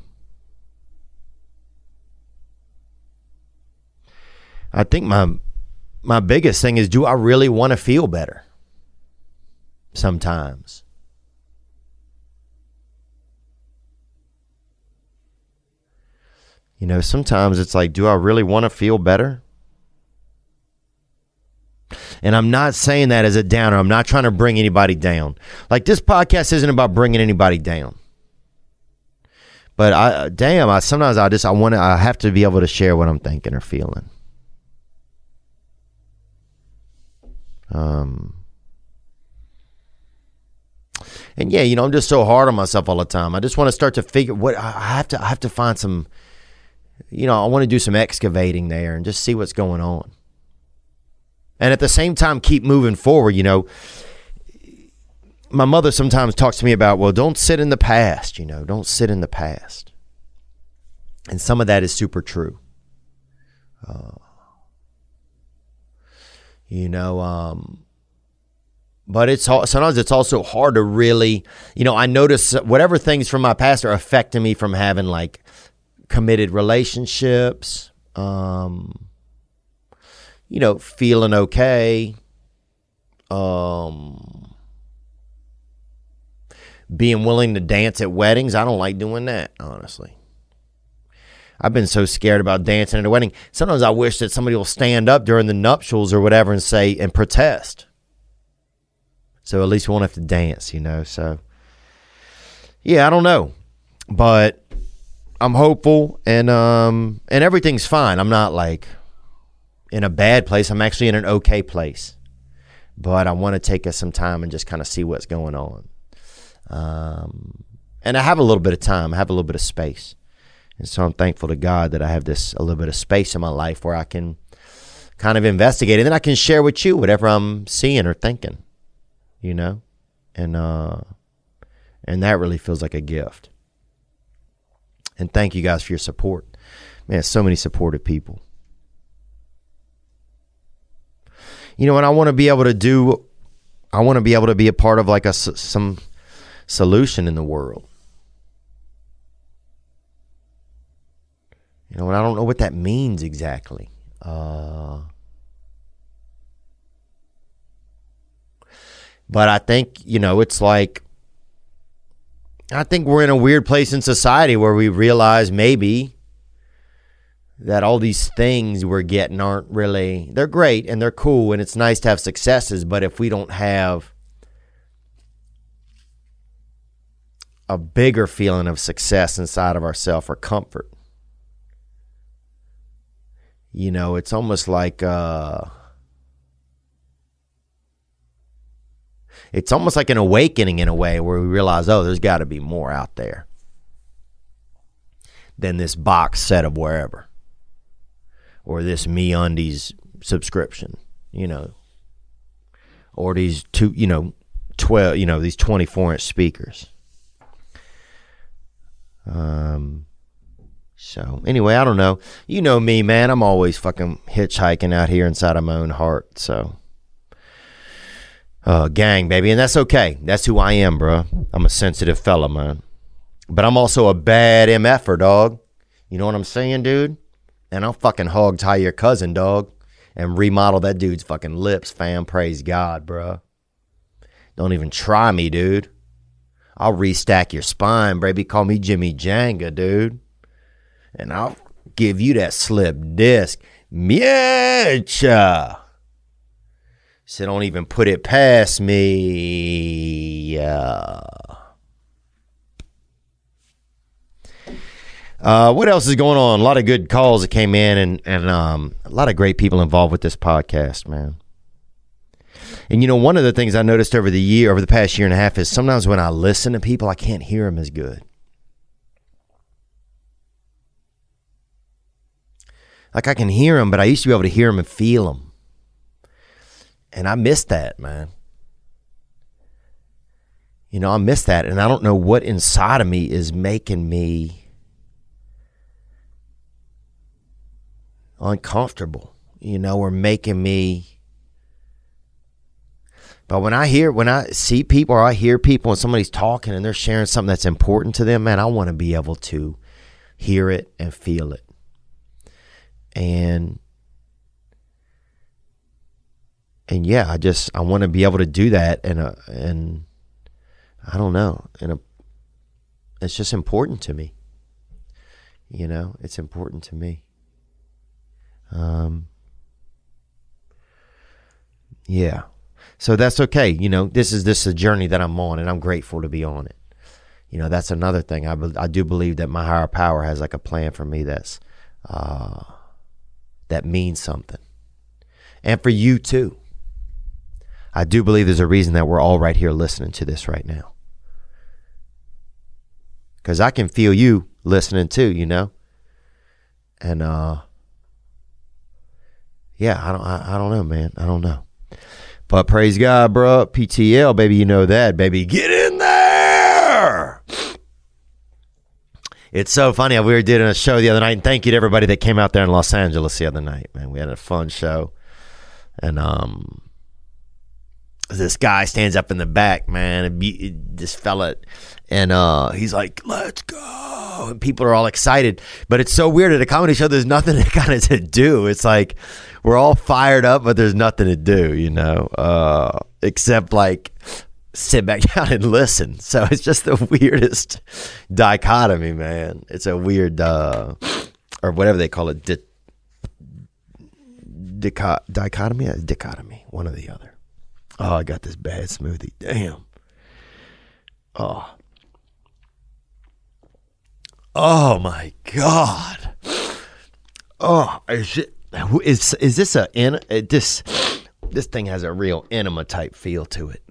I think my my biggest thing is, do I really want to feel better? Sometimes. You know, sometimes it's like, do I really want to feel better? And I'm not saying that as a downer. I'm not trying to bring anybody down. Like, this podcast isn't about bringing anybody down. But I, damn, I sometimes I just I want to I have to be able to share what I'm thinking or feeling. Um. And yeah, you know, I'm just so hard on myself all the time. I just want to start to figure what I have to. I have to find some. You know, I want to do some excavating there and just see what's going on. And at the same time, keep moving forward. You know, my mother sometimes talks to me about, well, don't sit in the past, you know, don't sit in the past. And some of that is super true. Uh, you know, um, But it's sometimes it's also hard to really, you know, I notice whatever things from my past are affecting me from having like committed relationships, um, you know, feeling okay, um, being willing to dance at weddings. I don't like doing that, honestly. I've been so scared about dancing at a wedding. Sometimes I wish that somebody will stand up during the nuptials or whatever and say and protest. So at least we won't have to dance, you know. So, yeah, I don't know. But I'm hopeful, and um, and everything's fine. I'm not, like, in a bad place. I'm actually in an okay place. But I want to take us some time and just kind of see what's going on. Um, and I have a little bit of time. I have a little bit of space. And so I'm thankful to God that I have this a little bit of space in my life where I can kind of investigate. And then I can share with you whatever I'm seeing or thinking. You know, and uh, and that really feels like a gift. And thank you guys for your support. Man, so many supportive people. You know, and I want to be able to do, I want to be able to be a part of like a, some solution in the world. You know, and I don't know what that means exactly. Uh But I think, you know, it's like, I think we're in a weird place in society where we realize maybe that all these things we're getting aren't really, they're great and they're cool and it's nice to have successes. But if we don't have a bigger feeling of success inside of ourselves or comfort, you know, it's almost like, uh, it's almost like an awakening in a way where we realize, oh, there's got to be more out there than this box set of wherever or this MeUndies subscription, you know, or these two, you know, twelve, you know, these twenty-four inch speakers. Um. So anyway, I don't know. You know me, man. I'm always fucking hitchhiking out here inside of my own heart. So. Uh, gang, baby, and that's okay. That's who I am, bro. I'm a sensitive fella, man. But I'm also a bad M F-er, dog. You know what I'm saying, dude? And I'll fucking hog tie your cousin, dog, and remodel that dude's fucking lips, fam. Praise God, bro. Don't even try me, dude. I'll restack your spine, baby. Call me Jimmy Jenga, dude. And I'll give you that slip disc. Miecha. So don't even put it past me. Uh, uh, what else is going on? A lot of good calls that came in, and, and um, a lot of great people involved with this podcast, man. And, you know, one of the things I noticed over the year, over the past year and a half is sometimes when I listen to people, I can't hear them as good. Like I can hear them, but I used to be able to hear them and feel them. And I miss that, man. You know, I miss that. And I don't know what inside of me is making me uncomfortable, you know, or making me. But when I hear, when I see people or I hear people and somebody's talking and they're sharing something that's important to them, man, I want to be able to hear it and feel it. And. And yeah, I just, I want to be able to do that. And, uh, and I don't know. And it's just important to me, you know, it's important to me. Um, yeah. So that's okay. You know, this is, this is a journey that I'm on and I'm grateful to be on it. You know, that's another thing. I, be, I do believe that my higher power has like a plan for me. That's, uh, that means something. And for you too. I do believe there's a reason that we're all right here listening to this right now. Because I can feel you listening too, you know. And uh, yeah, I don't, I, I don't know, man. I don't know. But praise God, bro. P T L, baby, you know that, baby. Get in there. It's so funny. We were doing a show the other night, and thank you to everybody that came out there in Los Angeles the other night, man. We had a fun show, and um. this guy stands up in the back, man, and be, this fella, and uh, he's like, let's go. And people are all excited. But it's so weird. At a comedy show, there's nothing to kind of to do. It's like we're all fired up, but there's nothing to do, you know, uh, except like sit back down and listen. So it's just the weirdest dichotomy, man. It's a weird, uh, or whatever they call it, di- dichot- dichotomy, dichotomy, one or the other. Oh, I got this bad smoothie. Damn. Oh. Oh my God. Oh, is it, is is this a this this thing has a real enema type feel to it.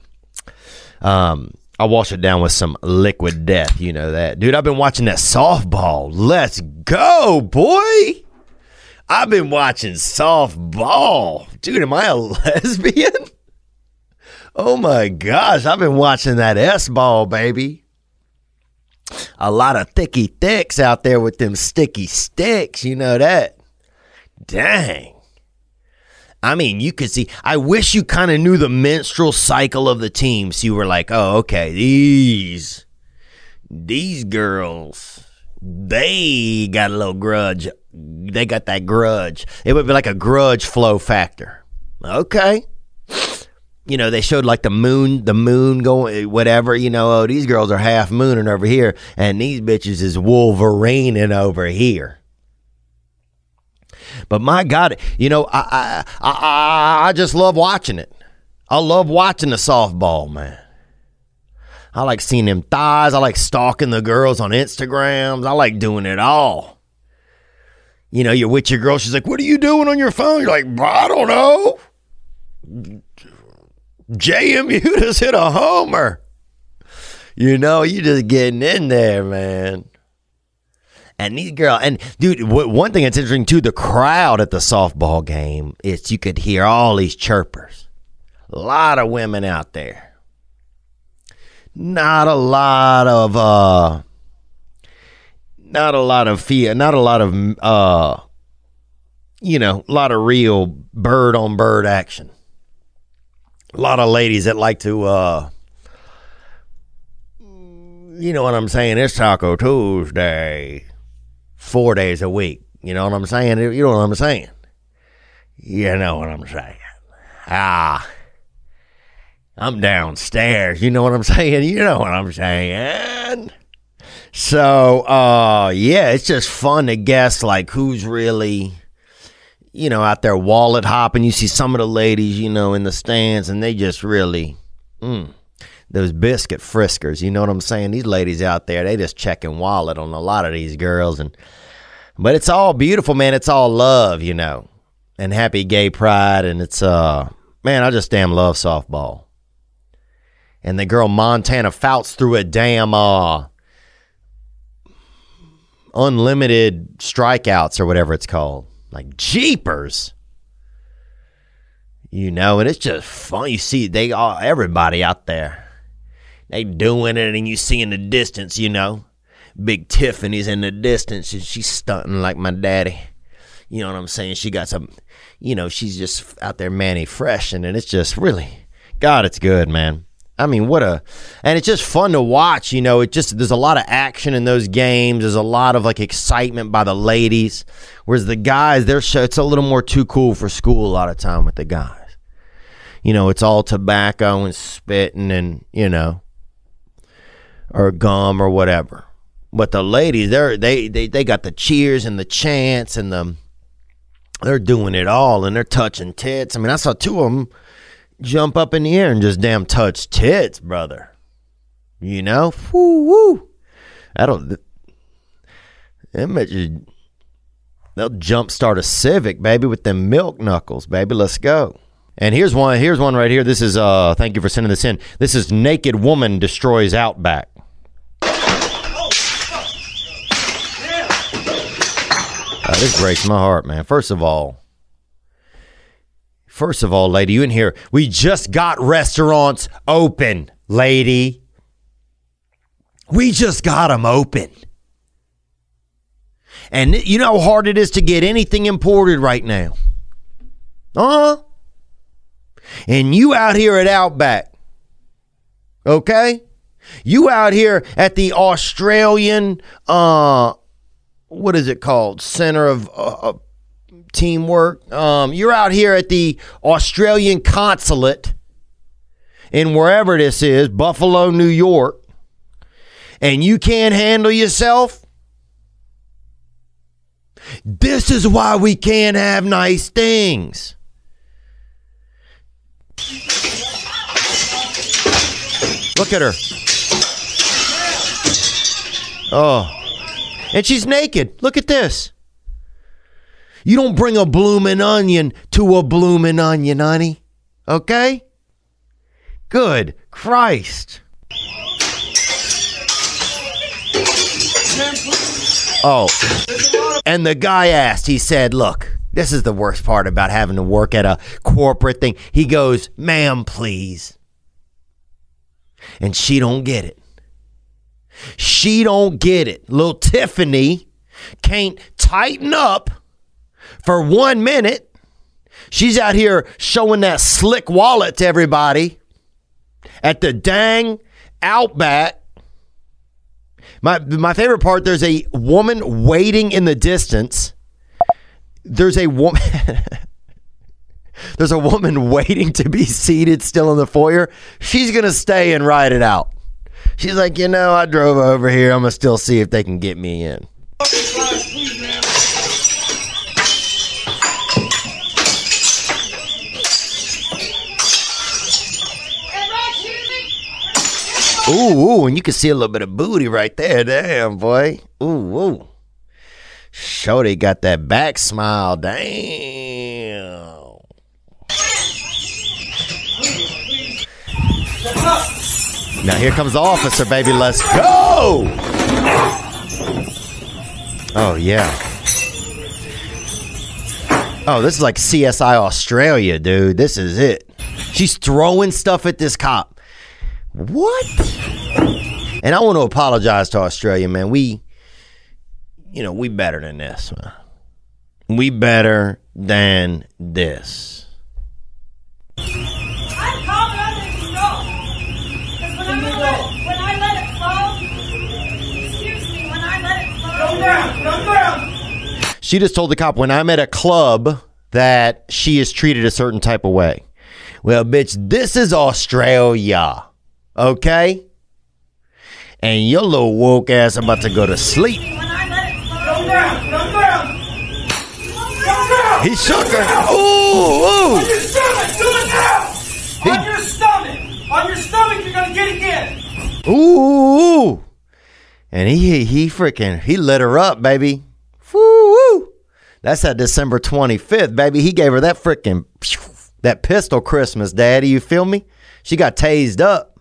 Um, I wash it down with some Liquid Death, you know that. Dude, I've been watching that softball. Let's go, boy. I've been watching softball. Dude, am I a lesbian? Oh my gosh, I've been watching that S-ball, baby. A lot of thicky thicks out there with them sticky sticks, you know that. Dang. I mean, you could see, I wish you kind of knew the menstrual cycle of the team, so you were like, oh, okay, these, these girls, they got a little grudge. They got that grudge. It would be like a grudge flow factor. Okay. You know, they showed like the moon, the moon going, whatever, you know, oh, these girls are half mooning over here and these bitches is Wolverineing over here. But my God, you know, I, I, I, I just love watching it. I love watching the softball, man. I like seeing them thighs. I like stalking the girls on Instagrams. I like doing it all. You know, you're with your girl. She's like, what are you doing on your phone? You're like, I don't know. J M U just hit a homer. You know, you just getting in there, man. And these girls, and dude, w- one thing that's interesting too, the crowd at the softball game is you could hear all these chirpers. A lot of women out there. Not a lot of, uh, not a lot of fear, not a lot of, uh, you know, a lot of real bird on bird action. A lot of ladies that like to, uh, you know what I'm saying? It's Taco Tuesday, four days a week. You know what I'm saying? You know what I'm saying? You know what I'm saying? Ah, I'm downstairs. You know what I'm saying? You know what I'm saying? So, uh, yeah, it's just fun to guess like who's really, you know, out there wallet hopping. You see some of the ladies, you know, in the stands, and they just really, mm, those biscuit friskers, you know what I'm saying? These ladies out there, they just checking wallet on a lot of these girls. And but it's all beautiful, man. It's all love, you know, and happy gay pride. And it's, uh, man, I just damn love softball. And the girl Montana Fouts threw a damn, uh, unlimited strikeouts or whatever it's called. Like jeepers, you know, and it's just fun. You see, they all, everybody out there, they doing it, and you see in the distance, you know, Big Tiffany's in the distance, and she's stunting like my daddy. You know what I'm saying? She got some, you know, she's just out there Manny Fresh, and it's just really, God, it's good, man. I mean, what a, and it's just fun to watch, you know, it just, there's a lot of action in those games. There's a lot of like excitement by the ladies, whereas the guys, their show, it's a little more too cool for school a lot of time with the guys. You know, it's all tobacco and spitting and, you know, or gum or whatever. But the ladies, they're, they, they, they got the cheers and the chants and the, they're doing it all and they're touching tits. I mean, I saw two of them jump up in the air and just damn touch tits, brother. You know? Woo, woo. I don't... They'll jump start a Civic, baby, with them milk knuckles, baby. Let's go. And here's one. Here's one right here. This is... uh. Thank you for sending this in. This is Naked Woman Destroys Outback. Uh, this breaks my heart, man. First of all... First of all, lady, you in here, we just got restaurants open, lady. We just got them open. And you know how hard it is to get anything imported right now. Uh-huh. and you out here at Outback, okay? You out here at the Australian, uh, what is it called? Center of uh, Teamwork. Um, you're out here at the Australian consulate in wherever this is, Buffalo, New York, and you can't handle yourself? This is why we can't have nice things. Look at her. Oh. And she's naked. Look at this. You don't bring a bloomin' onion to a bloomin' onion, honey. Okay? Good Christ. Oh. And the guy asked, he said, look, this is the worst part about having to work at a corporate thing. He goes, ma'am, please. And she don't get it. She don't get it. Little Tiffany can't tighten up for one minute. She's out here showing that slick wallet to everybody at the dang Outback. My my favorite part, there's a woman waiting in the distance. There's a woman There's a woman waiting to be seated still in the foyer. She's going to stay and ride it out. She's like, you know, I drove over here. I'm going to still see if they can get me in. Ooh, ooh, and you can see a little bit of booty right there. Damn, boy. Ooh, ooh. Shorty got that back smile. Damn. Now here comes the officer, baby. Let's go. Oh, yeah. Oh, this is like C S I Australia, dude. This is it. She's throwing stuff at this cop. What? And I want to apologize to Australia, man. We, you know, we better than this, man. We better than this. I'm calling on this stroll. Because when, when I let it flow, excuse me, when I let it flow. Go down, go down. She just told the cop when I'm at a club that she is treated a certain type of way. Well, bitch, this is Australia. Okay? And your little woke ass about to go to sleep. He shook her. Ooh, ooh. On your stomach, do it now. He... On your stomach. On your stomach, you're going to get it again. Ooh. And he, he freaking, he lit her up, baby. Woo. That's at December twenty-fifth, baby. He gave her that freaking, that pistol Christmas, daddy. You feel me? She got tased up.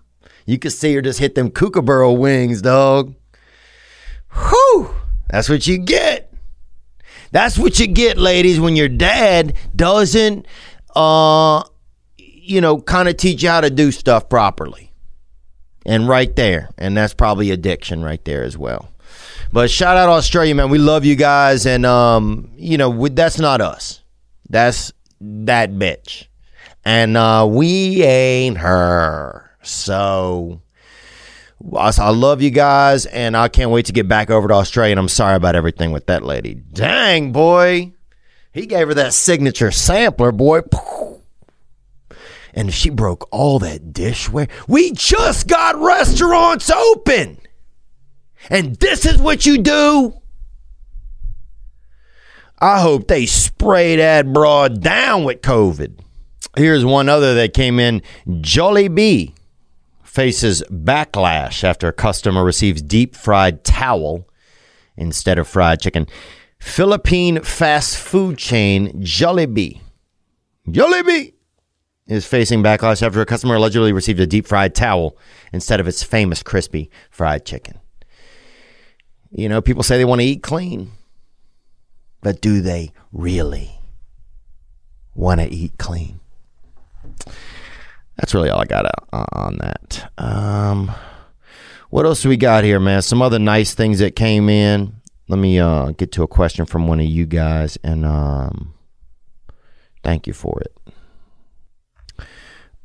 You could see her just hit them kookaburra wings, dog. Whew. That's what you get. That's what you get, ladies, when your dad doesn't, uh, you know, kind of teach you how to do stuff properly. And right there. And that's probably addiction right there as well. But shout out Australia, man. We love you guys. And, um, you know, we, that's not us. That's that bitch. And uh, we ain't her. So I love you guys, and I can't wait to get back over to Australia, and I'm sorry about everything with that lady. Dang, boy. He gave her that signature sampler, boy. And she broke all that dishware. We just got restaurants open. And this is what you do. I hope they spray that broad down with COVID. Here's one other that came in. Jollibee faces backlash after a customer receives deep-fried towel instead of fried chicken. Philippine fast food chain Jollibee. Jollibee is facing backlash after a customer allegedly received a deep-fried towel instead of its famous crispy fried chicken. You know, people say they want to eat clean, but do they really want to eat clean? That's really all I got on that. Um, what else do we got here, man? Some other nice things that came in. Let me uh, get to a question from one of you guys, and um, thank you for it.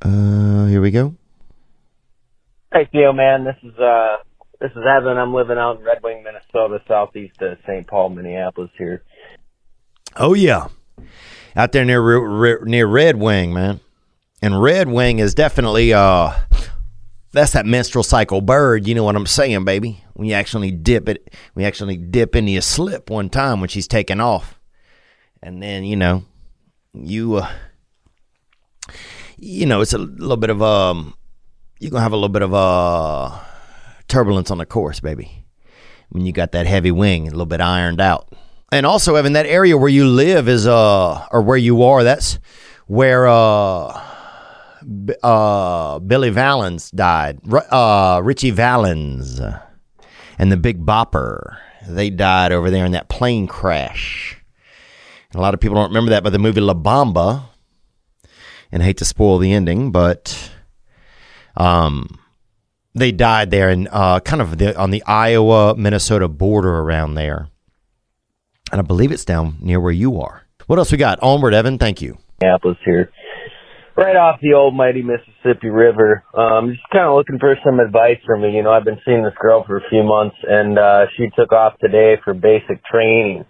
Uh, here we go. Hey, Theo, man. This is uh, this is Evan. I'm living out in Red Wing, Minnesota, southeast of Saint Paul, Minneapolis here. Oh, yeah. Out there near near Red Wing, man. And Red Wing is definitely, uh, that's that menstrual cycle bird. You know what I'm saying, baby? When you actually dip it, we actually dip into your slip one time when she's taking off. And then, you know, you, uh, you know, it's a little bit of, um, you're going to have a little bit of uh, turbulence on the course, baby. When you got that heavy wing, a little bit ironed out. And also, Evan, that area where you live is, uh, or where you are, that's where, uh, Uh, Billy Valens died. Uh, Richie Valens and the Big Bopper, they died over there in that plane crash. And a lot of people don't remember that, but the movie La Bamba, and I hate to spoil the ending, but um, they died there in uh, kind of the, on the Iowa Minnesota border around there, and I believe it's down near where you are. What else we got? Onward, Evan. Thank you. Minneapolis here. Right off the old mighty Mississippi River. Um, just kind of looking for some advice from me. You know, I've been seeing this girl for a few months, and uh, she took off today for basic training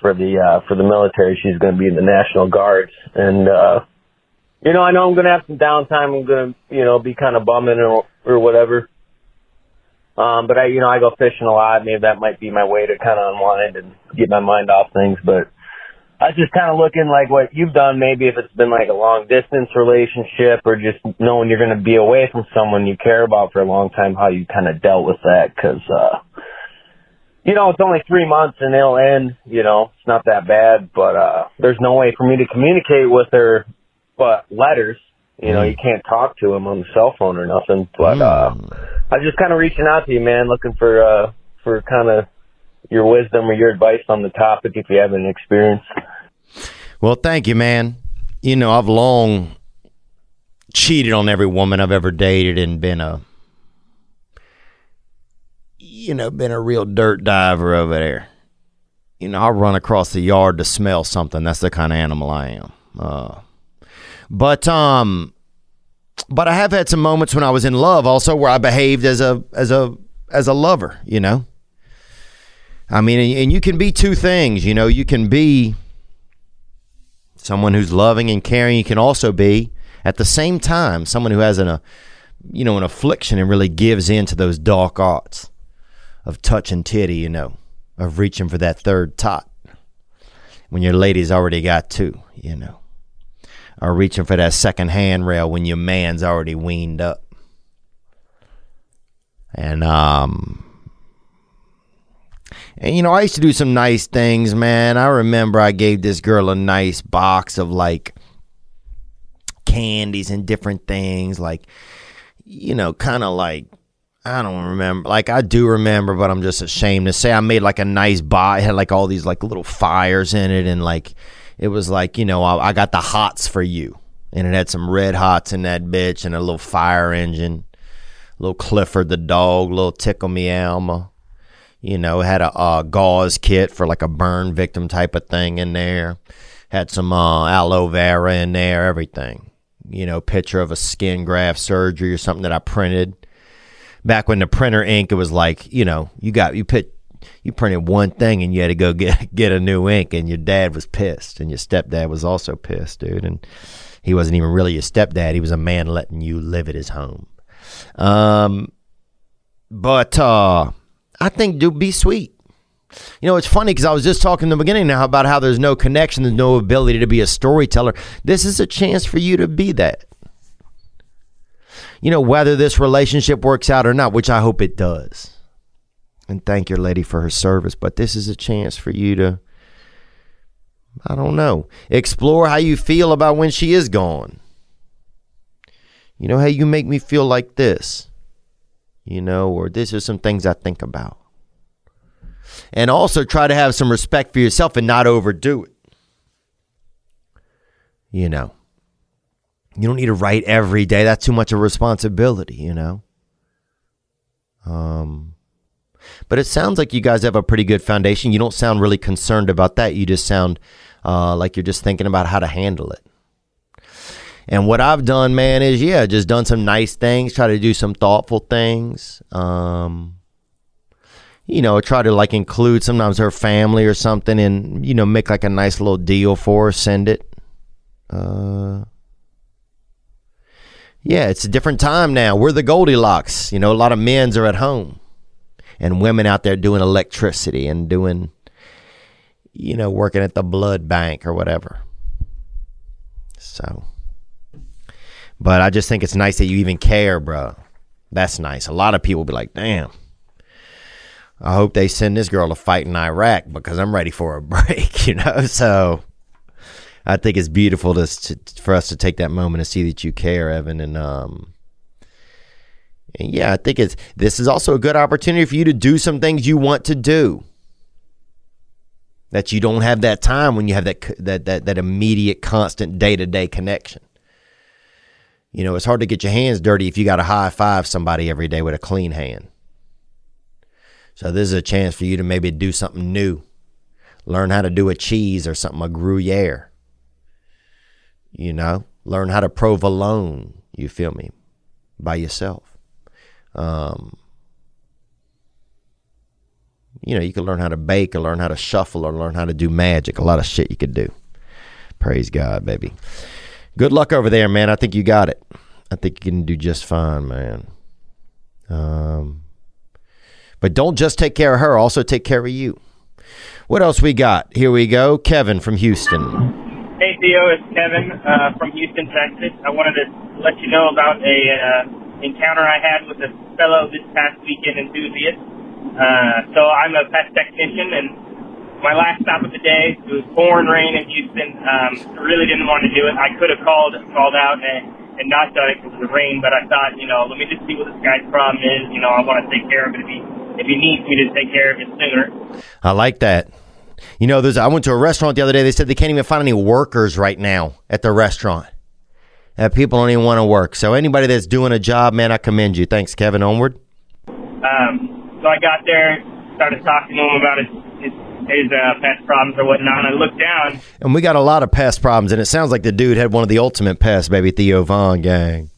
for the uh, for the military. She's going to be in the National Guards, and uh, you know, I know I'm going to have some downtime. I'm going to, you know, be kind of bumming or or whatever. Um, but I, you know, I go fishing a lot. Maybe that might be my way to kind of unwind and get my mind off things, but. I was just kind of looking like what you've done, maybe if it's been like a long-distance relationship or just knowing you're going to be away from someone you care about for a long time, how you kind of dealt with that. Because, uh, you know, it's only three months and it'll end, you know, it's not that bad. But uh, there's no way for me to communicate with her but letters. You know, you can't talk to him on the cell phone or nothing. But uh, I was just kind of reaching out to you, man, looking for uh, for kind of your wisdom or your advice on the topic if you have an experience. Well, thank you, man. You know, I've long cheated on every woman I've ever dated and been a, you know, been a real dirt diver over there. You know, I'll run across the yard to smell something. That's the kind of animal I am. Uh, but, um, but I have had some moments when I was in love also where I behaved as a, as a, as a lover, you know? I mean, and you can be two things, you know, you can be someone who's loving and caring. You can also be, at the same time, someone who has an, a, you know, an affliction and really gives in to those dark arts of touch and titty, you know, of reaching for that third tot when your lady's already got two, you know, or reaching for that second handrail when your man's already weaned up. And, um... And, you know, I used to do some nice things, man. I remember I gave this girl a nice box of, like, candies and different things. Like, you know, kind of like, I don't remember. Like, I do remember, but I'm just ashamed to say I made, like, a nice box. It had, like, all these, like, little fires in it. And, like, it was like, you know, I, I got the hots for you. And it had some red hots in that bitch and a little fire engine. Little Clifford the dog, little Tickle Me Alma. You know, had a uh, gauze kit for like a burn victim type of thing in there. Had some uh, aloe vera in there, everything. You know, picture of a skin graft surgery or something that I printed. Back when the printer ink, it was like, you know, you got you put you printed one thing and you had to go get get a new ink, and your dad was pissed, and your stepdad was also pissed, dude. And he wasn't even really your stepdad; he was a man letting you live at his home. Um, but. Uh, I think do be sweet. You know, it's funny because I was just talking in the beginning now about how there's no connection, there's no ability to be a storyteller. This is a chance for you to be that. You know, whether this relationship works out or not, which I hope it does. And thank your lady for her service. But this is a chance for you to, I don't know, explore how you feel about when she is gone. You know, hey, you make me feel like this. You know, or this is some things I think about. And also try to have some respect for yourself and not overdo it. You know, you don't need to write every day. That's too much of a responsibility, you know. Um, but it sounds like you guys have a pretty good foundation. You don't sound really concerned about that. You just sound uh, like you're just thinking about how to handle it. And what I've done, man, is, yeah, just done some nice things, try to do some thoughtful things. Um, you know, try to, like, include sometimes her family or something and, you know, make, like, a nice little deal for her, send it. Uh, yeah, it's a different time now. We're the Goldilocks. You know, a lot of men's are at home and women out there doing electricity and doing, you know, working at the blood bank or whatever. So, but I just think it's nice that you even care, bro. That's nice. A lot of people will be like, damn, I hope they send this girl to fight in Iraq because I'm ready for a break, you know? So I think it's beautiful to, to, for us to take that moment to see that you care, Evan. And, um, and yeah, I think it's, this is also a good opportunity for you to do some things you want to do that you don't have that time when you have that, that, that, that immediate, constant day-to-day connection. You know, it's hard to get your hands dirty if you got to high five somebody every day with a clean hand. So this is a chance for you to maybe do something new. Learn how to do a cheese or something, a Gruyere. You know, learn how to provolone, you feel me, by yourself. Um, you know, you can learn how to bake or learn how to shuffle or learn how to do magic. A lot of shit you could do. Praise God, baby. Good luck over there, man. I think you got it. I think you can do just fine, man. Um, but don't just take care of her. Also take care of you. What else we got? Here we go. Kevin from Houston. Hey, Theo. It's Kevin uh, from Houston, Texas. I wanted to let you know about a uh, encounter I had with a fellow this past weekend enthusiast. Uh, so I'm a pest technician, and my last stop of the day, it was pouring rain in Houston. Um, I really didn't want to do it. I could have called called out and, and not done it because of the rain, but I thought, you know, let me just see what this guy's problem is. You know, I want to take care of it if he, if he needs me to take care of it sooner. I like that. You know, there's. I went to a restaurant the other day. They said they can't even find any workers right now at the restaurant. Uh, people don't even want to work. So anybody that's doing a job, man, I commend you. Thanks, Kevin. Onward. Um, so I got there, started talking to him about his, his his uh, pest problems or whatnot, and I looked down. And we got a lot of pest problems, and it sounds like the dude had one of the ultimate pests, baby, Theo Von gang.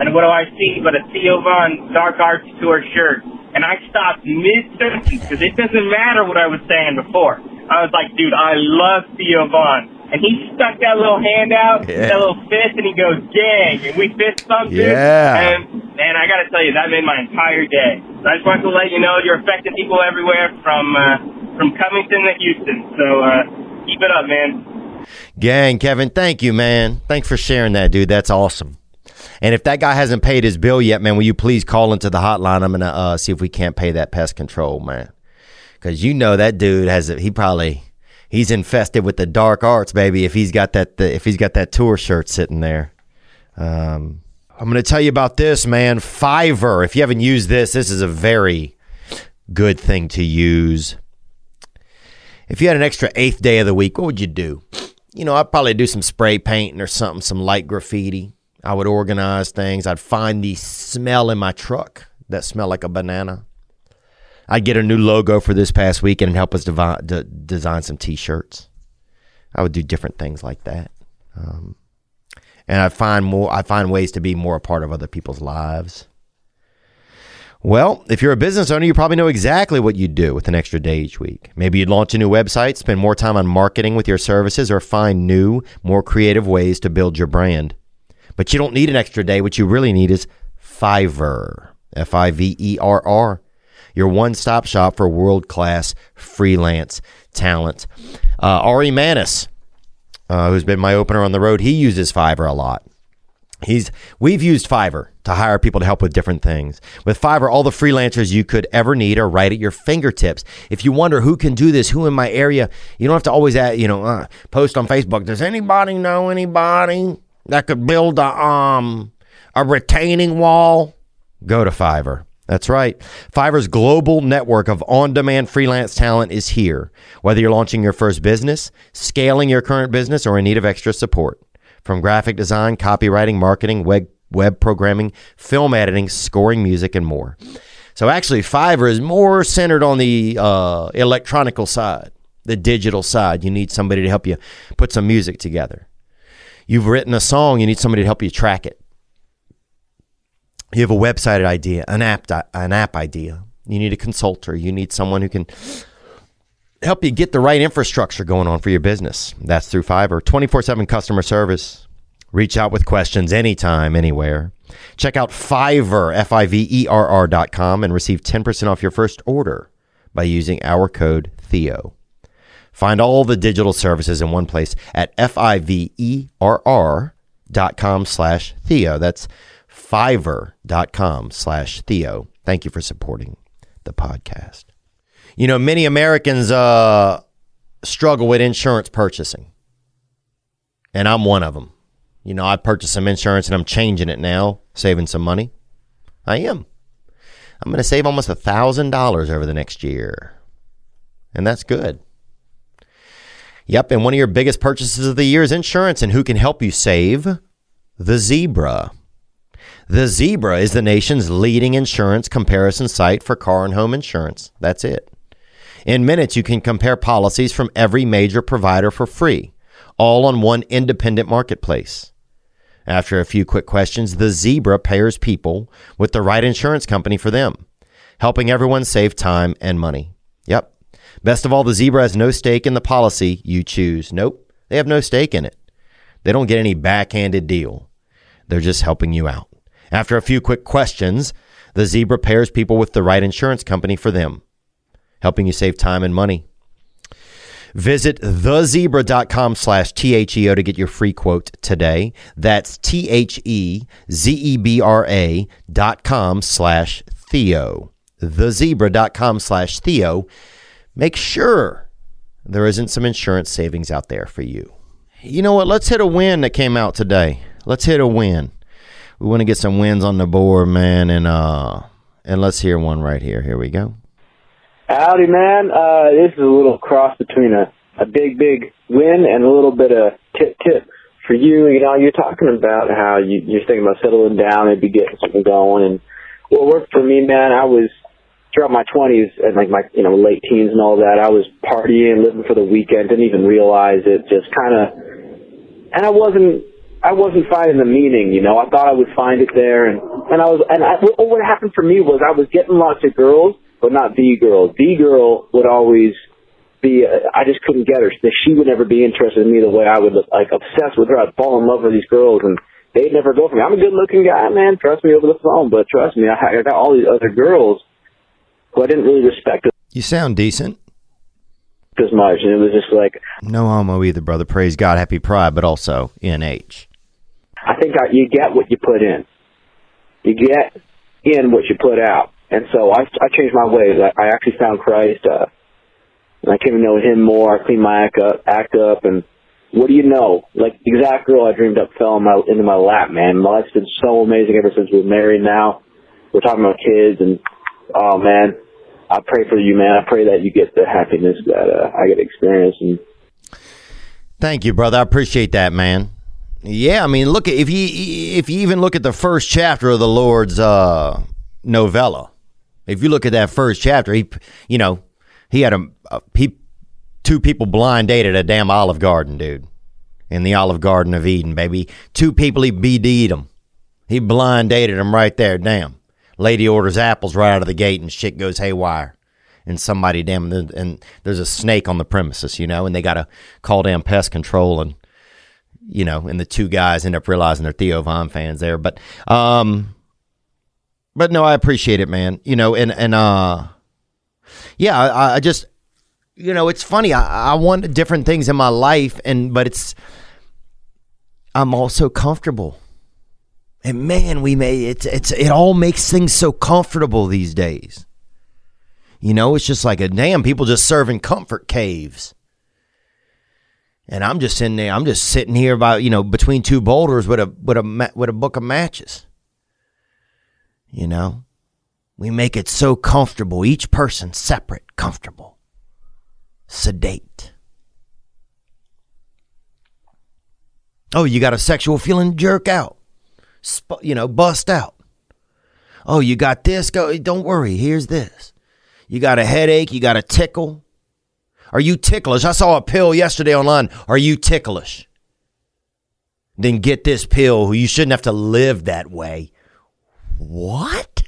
And what do I see but a Theo Von Dark Arts Tour shirt? And I stopped mid-sentence, because it doesn't matter what I was saying before. I was like, dude, I love Theo Von. And he stuck that little hand out, yeah. that little fist, and he goes, gang, and we fist bumped, dude. Yeah. And, and I got to tell you, that made my entire day. So I just wanted to let you know you're affecting people everywhere from... Uh, From Covington to Houston. So uh, keep it up, man. Gang, Kevin, thank you, man. Thanks for sharing that, dude. That's awesome. And if that guy hasn't paid his bill yet, man, will you please call into the hotline? I'm going to uh, see if we can't pay that pest control, man. Because you know that dude has a, he probably, he's infested with the dark arts, baby, if he's got that, the, if he's got that tour shirt sitting there. Um, I'm going to tell you about this, man. Fiverr. If you haven't used this, this is a very good thing to use. If you had an extra eighth day of the week, what would you do? You know, I'd probably do some spray painting or something, some light graffiti. I would organize things. I'd find the smell in my truck that smelled like a banana. I'd get a new logo for this past weekend and help us devi- de- design some T-shirts. I would do different things like that. Um, and I'd find, more, I'd find ways to be more a part of other people's lives. Well, if you're a business owner, you probably know exactly what you'd do with an extra day each week. Maybe you'd launch a new website, spend more time on marketing with your services, or find new, more creative ways to build your brand. But you don't need an extra day. What you really need is Fiverr, F I V E R R, your one-stop shop for world-class freelance talent. Uh, Ari Manis, uh, who's been my opener on the road, he uses Fiverr a lot. He's, we've used Fiverr to hire people to help with different things. With Fiverr, all the freelancers you could ever need are right at your fingertips. If you wonder who can do this, who in my area, you don't have to always add, you know, uh, post on Facebook, does anybody know anybody that could build a, um, a retaining wall? Go to Fiverr. That's right. Fiverr's global network of on-demand freelance talent is here, whether you're launching your first business, scaling your current business, or in need of extra support. From graphic design, copywriting, marketing, web web programming, film editing, scoring music, and more. So actually, Fiverr is more centered on the uh, electronical side, the digital side. You need somebody to help you put some music together. You've written a song, you need somebody to help you track it. You have a website idea, an app, an app idea. You need a consultant. You need someone who can help you get the right infrastructure going on for your business. That's through Fiverr. twenty-four seven customer service. Reach out with questions anytime, anywhere. Check out Fiverr, F I V E R R dot com, and receive ten percent off your first order by using our code Theo. Find all the digital services in one place at F I V E R R dot com slash Theo. That's Fiverr dot com slash Theo. Thank you for supporting the podcast. You know, many Americans uh, struggle with insurance purchasing, and I'm one of them. You know, I purchased some insurance, and I'm changing it now, saving some money. I am. I'm going to save almost one thousand dollars over the next year, and that's good. Yep, and one of your biggest purchases of the year is insurance, and who can help you save? The Zebra. The Zebra is the nation's leading insurance comparison site for car and home insurance. That's it. In minutes, you can compare policies from every major provider for free, all on one independent marketplace. After a few quick questions, the Zebra pairs people with the right insurance company for them, helping everyone save time and money. Yep. Best of all, the Zebra has no stake in the policy you choose. Nope, they have no stake in it. They don't get any backhanded deal. They're just helping you out. After a few quick questions, the Zebra pairs people with the right insurance company for them, helping you save time and money. Visit the zebra dot com slash T H E O to get your free quote today. That's T H E Z E B R A dot com slash Theo. The zebra dot com slash Theo. Make sure there isn't some insurance savings out there for you. You know what? Let's hit a win that came out today. Let's hit a win. We want to get some wins on the board, man, and uh, and let's hear one right here. Here we go. Howdy, man. Uh, this is a little cross between a, a big, big win and a little bit of tip-tip for you. You know, you're talking about how you, you're thinking about settling down, maybe getting something going. And what worked for me, man, I was, throughout my twenties and, like, my you know late teens and all that, I was partying, living for the weekend, didn't even realize it, just kind of, and I wasn't, I wasn't finding the meaning, you know. I thought I would find it there, and, and I was, and I, what happened for me was I was getting lots of girls, but not the girl. The girl would always be, uh, I just couldn't get her. She would never be interested in me the way I would, like, obsessed with her. I'd fall in love with these girls, and they'd never go for me. I'm a good-looking guy, man. Trust me over the phone, but trust me, I, I got all these other girls who I didn't really respect. You sound decent. As much, and it was just like... No homo either, brother. Praise God. Happy Pride, but also N H. I think I, you get what you put in. You get in what you put out. And so I, I changed my ways. I, I actually found Christ. Uh, and I came to know him more. I cleaned my act up. Act up and what do you know? Like, the exact girl I dreamed up fell in my, into my lap, man. My life's been so amazing ever since we're married now. We're talking about kids. And, oh, man, I pray for you, man. I pray that you get the happiness that uh, I get to experience. And... Thank you, brother. I appreciate that, man. Yeah, I mean, look, if you if you even look at the first chapter of the Lord's uh, novella, if you look at that first chapter, he, you know, he had a, a he, two people blind dated a damn Olive Garden, dude, in the Olive Garden of Eden, baby. Two people he B D'd them. He blind dated them right there, damn. Lady orders apples right out of the gate, and shit goes haywire. And somebody, damn, and there's a snake on the premises, you know, and they got to call down pest control and, you know, and the two guys end up realizing they're Theo Von fans there. But, um, but no, I appreciate it, man. You know, and, and, uh, yeah, I, I just, you know, it's funny. I, I want different things in my life, and, but it's, I'm also comfortable. And man, we may, it's, it's, it all makes things so comfortable these days. You know, it's just like a damn people just serving comfort caves. And I'm just in there. I'm just sitting here about, you know, between two boulders with a with a with a book of matches. You know, we make it so comfortable. Each person separate, comfortable, sedate. Oh, you got a sexual feeling? Jerk out, Sp- you know, bust out. Oh, you got this? Go. Don't worry. Here's this. You got a headache. You got a tickle. Are you ticklish? I saw a pill yesterday online. Are you ticklish? then get this pill. You shouldn't have to live that way. What?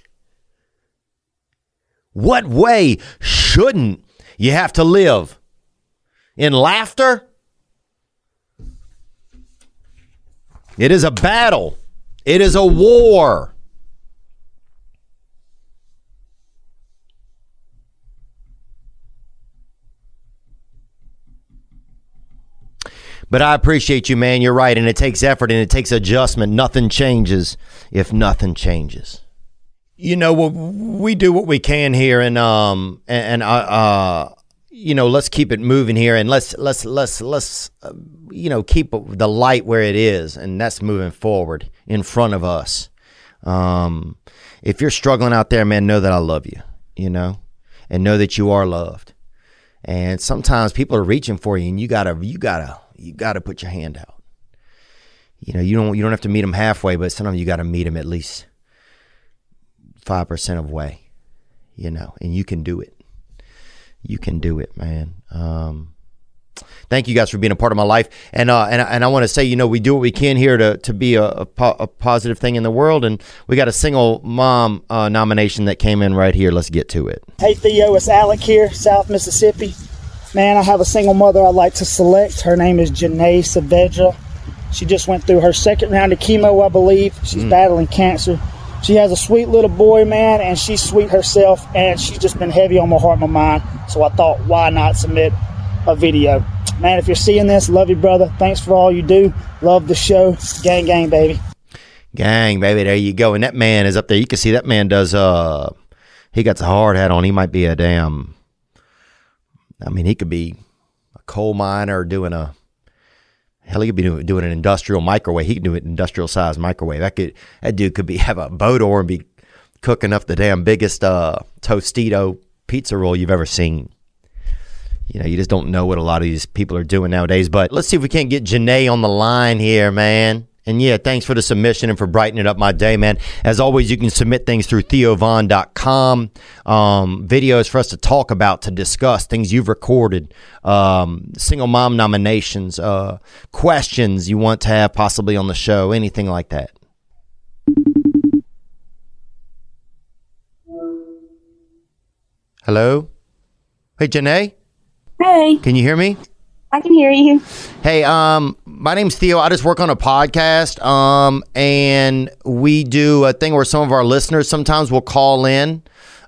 What way shouldn't you have to live? In laughter? It is a battle. It is a war. But I appreciate you, man. You're right. And it takes effort and it takes adjustment. Nothing changes if nothing changes. You know, we do what we can here, and um, and uh, uh you know, let's keep it moving here, and let's let's let's let's uh, you know, keep the light where it is, and that's moving forward in front of us. Um, if you're struggling out there, man, know that I love you, you know, and know that you are loved. And sometimes people are reaching for you, and you gotta you gotta you gotta put your hand out. You know, you don't you don't have to meet them halfway, but sometimes you gotta meet them at least five percent of way, you know, and you can do it. You can do it, man. Um, thank you guys for being a part of my life. And uh, and, and I want to say, you know, we do what we can here to, to be a, a, po- a positive thing in the world. And we got a single mom uh, nomination that came in right here. Let's get to it. Hey, Theo, it's Alec here, South Mississippi. Man, I have a single mother I'd like to select. Her name is Janae Saveja. She just went through her second round of chemo, I believe. She's mm. battling cancer. She has a sweet little boy, man, and she's sweet herself, and she's just been heavy on my heart and my mind, so I thought, why not submit a video? Man, if you're seeing this, love you, brother. Thanks for all you do. Love the show. Gang, gang, baby. Gang, baby, there you go. And that man is up there. You can see that man does, uh, he got the hard hat on. He might be a damn, I mean, he could be a coal miner doing a, hell, he could be doing, doing an industrial microwave. He could do an industrial-sized microwave. That could that dude could be have a Bodor and be cooking up the damn biggest uh, Tostito pizza roll you've ever seen. You know, you just don't know what a lot of these people are doing nowadays. But let's see if we can't get Janae on the line here, man. And, yeah, thanks for the submission and for brightening up my day, man. As always, you can submit things through theo von dot com. Um, videos for us to talk about, to discuss, things you've recorded, um, single mom nominations, uh, questions you want to have possibly on the show, anything like that. Hello? Hey, Janae? Hey. Can you hear me? I can hear you. Hey, um, my name's Theo. I just work on a podcast, um, and we do a thing where some of our listeners sometimes will call in,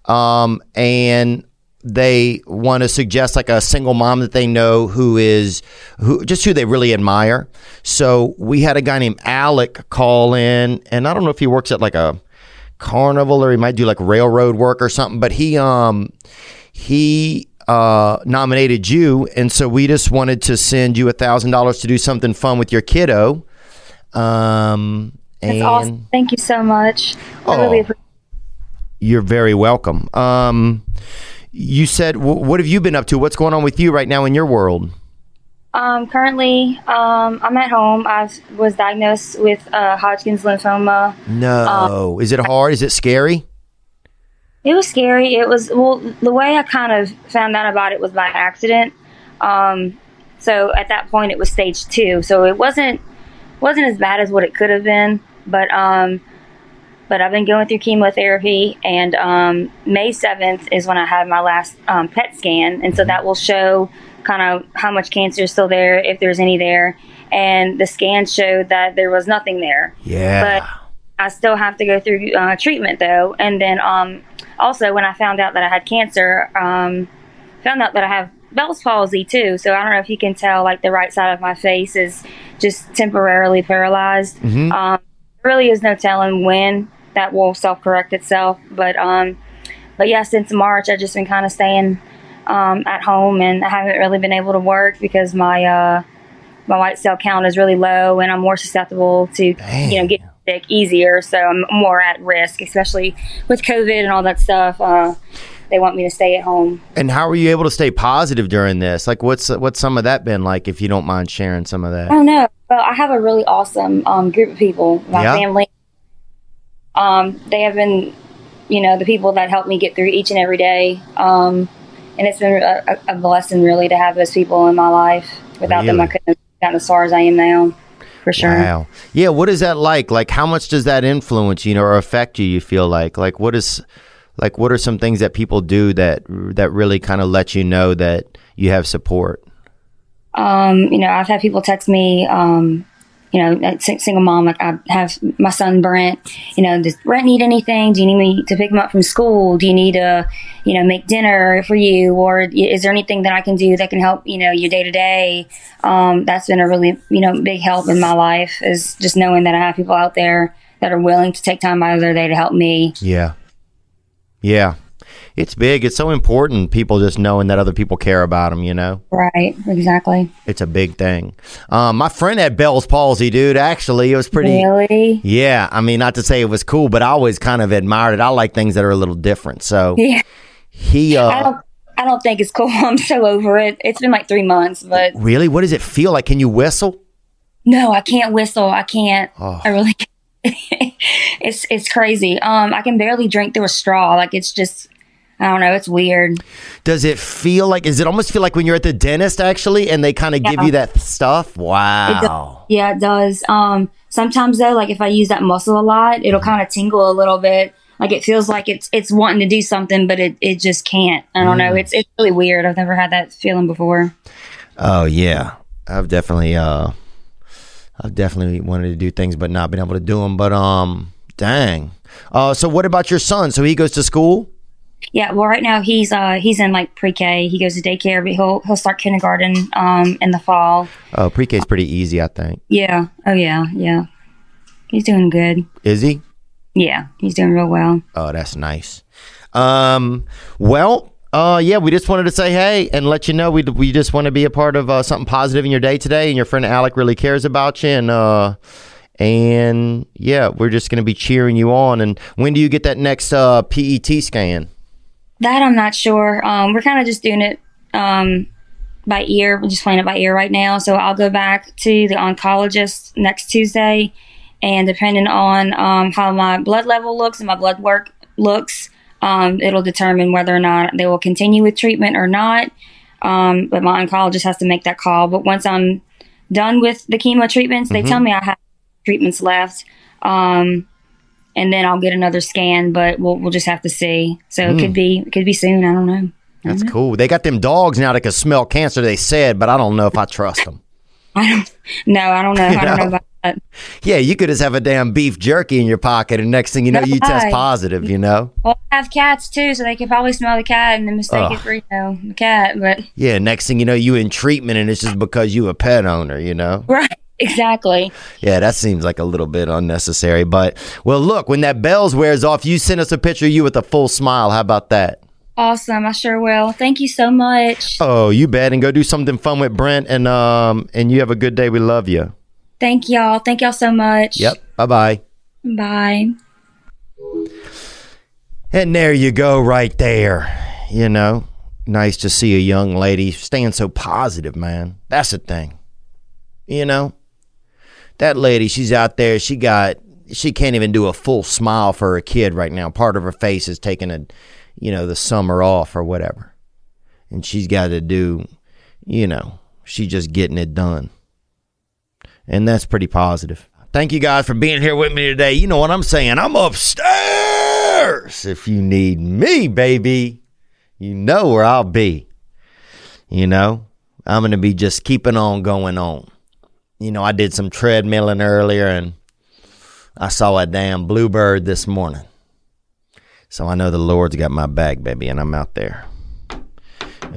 um, and they want to suggest like a single mom that they know who is who just who they really admire. So we had a guy named Alec call in, and I don't know if he works at like a carnival or he might do like railroad work or something, but he um he. Uh, nominated you, and so we just wanted to send you a thousand dollars to do something fun with your kiddo. Um, That's and awesome. Thank you so much. Oh, I really appreciate it. You're very welcome. Um, you said, w- what have you been up to? What's going on with you right now in your world? Um, currently, um, I'm at home. I was diagnosed with uh, Hodgkin's lymphoma. No, um, is it hard? Is it scary? It was scary. It was, well, the way I kind of found out about it was by accident. Um, so at that point it was stage two. So it wasn't, wasn't as bad as what it could have been, but, um, but I've been going through chemotherapy, and, um, May seventh is when I had my last, um, P E T scan. And so that will show kind of how much cancer is still there, if there's any there. And the scan showed that there was nothing there. Yeah. But I still have to go through uh, treatment though. And then, um, also, when I found out that I had cancer, um, found out that I have Bell's palsy too. So I don't know if you can tell, like the right side of my face is just temporarily paralyzed. Mm-hmm. Um, there really is no telling when that will self-correct itself. But um, but yeah, since March, I've just been kind of staying um, at home, and I haven't really been able to work because my uh, my white cell count is really low, and I'm more susceptible to Dang. you know get. easier, so I'm more at risk, especially with COVID and all that stuff. Uh, they want me to stay at home. And how were you able to stay positive during this? Like, what's what's some of that been like? If you don't mind sharing some of that. Oh no, well, I have a really awesome um, group of people. My yeah. family. Um, they have been, you know, the people that help me get through each and every day. Um, and it's been a, a blessing, really, to have those people in my life. Without really? them, I couldn't have gotten as far as I am now. for sure. Wow. Yeah. What is that like? Like, how much does that influence, you know, or affect you, you feel like? Like, what is, like, what are some things that people do that, that really kind of let you know that you have support? Um, you know, I've had people text me, um, you know, single mom, like I have my son Brent, you know, does Brent need anything? Do you need me to pick him up from school? Do you need to, you know, make dinner for you? Or is there anything that I can do that can help, you know, your day to day? Um, that's been a really, you know, big help in my life, is just knowing that I have people out there that are willing to take time out of their day to help me. Yeah. Yeah. It's big. It's so important, people just knowing that other people care about them, you know? Right. Exactly. It's a big thing. Um, my friend had Bell's palsy, dude. Actually, it was pretty. Really? Yeah. I mean, not to say it was cool, but I always kind of admired it. I like things that are a little different. So yeah. he... Uh, I, don't, I don't think it's cool. I'm so over it. It's been like three months, but... Really? What does it feel like? Can you whistle? No, I can't whistle. I can't. Oh. I really can't. it's, it's crazy. Um, I can barely drink through a straw. Like, it's just... I don't know. It's weird. Does it feel like, is it almost feel like when you're at the dentist actually, and they kind of yeah. give you that stuff? Wow. It yeah, it does. Um, sometimes though, like if I use that muscle a lot, it'll kind of tingle a little bit. Like it feels like it's, it's wanting to do something, but it, it just can't. I don't mm. know. It's, it's really weird. I've never had that feeling before. Oh yeah. I've definitely, uh, I've definitely wanted to do things, but not been able to do them, but, um, dang. Uh, so what about your son? So he goes to school? Yeah, well, right now he's uh, he's in like pre-K. He goes to daycare, but he'll he'll start kindergarten um, in the fall. Oh, pre-K is pretty easy, I think. Yeah. Oh, yeah, yeah. He's doing good. Is he? Yeah, he's doing real well. Oh, that's nice. Um, well, uh, yeah, we just wanted to say hey and let you know we we just want to be a part of uh, something positive in your day today, and your friend Alec really cares about you, and uh, and yeah, we're just gonna be cheering you on. And when do you get that next uh, P E T scan? That I'm not sure. Um, we're kind of just doing it um, by ear. We're just playing it by ear right now. So I'll go back to the oncologist next Tuesday. And depending on um, how my blood level looks and my blood work looks, um, it'll determine whether or not they will continue with treatment or not. Um, but my oncologist has to make that call. But once I'm done with the chemo treatments, mm-hmm. they tell me I have treatments left. Um And then I'll get another scan, but we'll we'll just have to see. So mm. it could be it could be soon. I don't know. I don't That's know. Cool. They got them dogs now that can smell cancer, they said, but I don't know if I trust them. I don't. No, I don't know. You I don't know? know about that. Yeah, you could just have a damn beef jerky in your pocket, and next thing you know, no, you I, test positive. You know. Well, I have cats too, so they could probably smell the cat and then mistake Ugh. it for you know the cat. But yeah, next thing you know, you in treatment, and it's just because you a pet owner. You know. Right. Exactly. Yeah, that seems like a little bit unnecessary. But, well, look, when that Bell's wears off, you send us a picture of you with a full smile. How about that? Awesome. I sure will. Thank you so much. Oh, you bet. And go do something fun with Brent. And um, and you have a good day. We love you. Thank y'all. Thank y'all so much. Yep. Bye-bye. Bye. And there you go right there. You know, nice to see a young lady staying so positive, man. That's the thing. You know? That lady, she's out there. She got, she can't even do a full smile for her kid right now. Part of her face is taking a, you know, the summer off or whatever. And she's got to do, you know, she's just getting it done. And that's pretty positive. Thank you guys for being here with me today. You know what I'm saying? I'm upstairs. If you need me, baby, you know where I'll be. You know, I'm going to be just keeping on going on. You know, I did some treadmilling earlier, and I saw a damn bluebird this morning. So I know the Lord's got my back, baby, and I'm out there.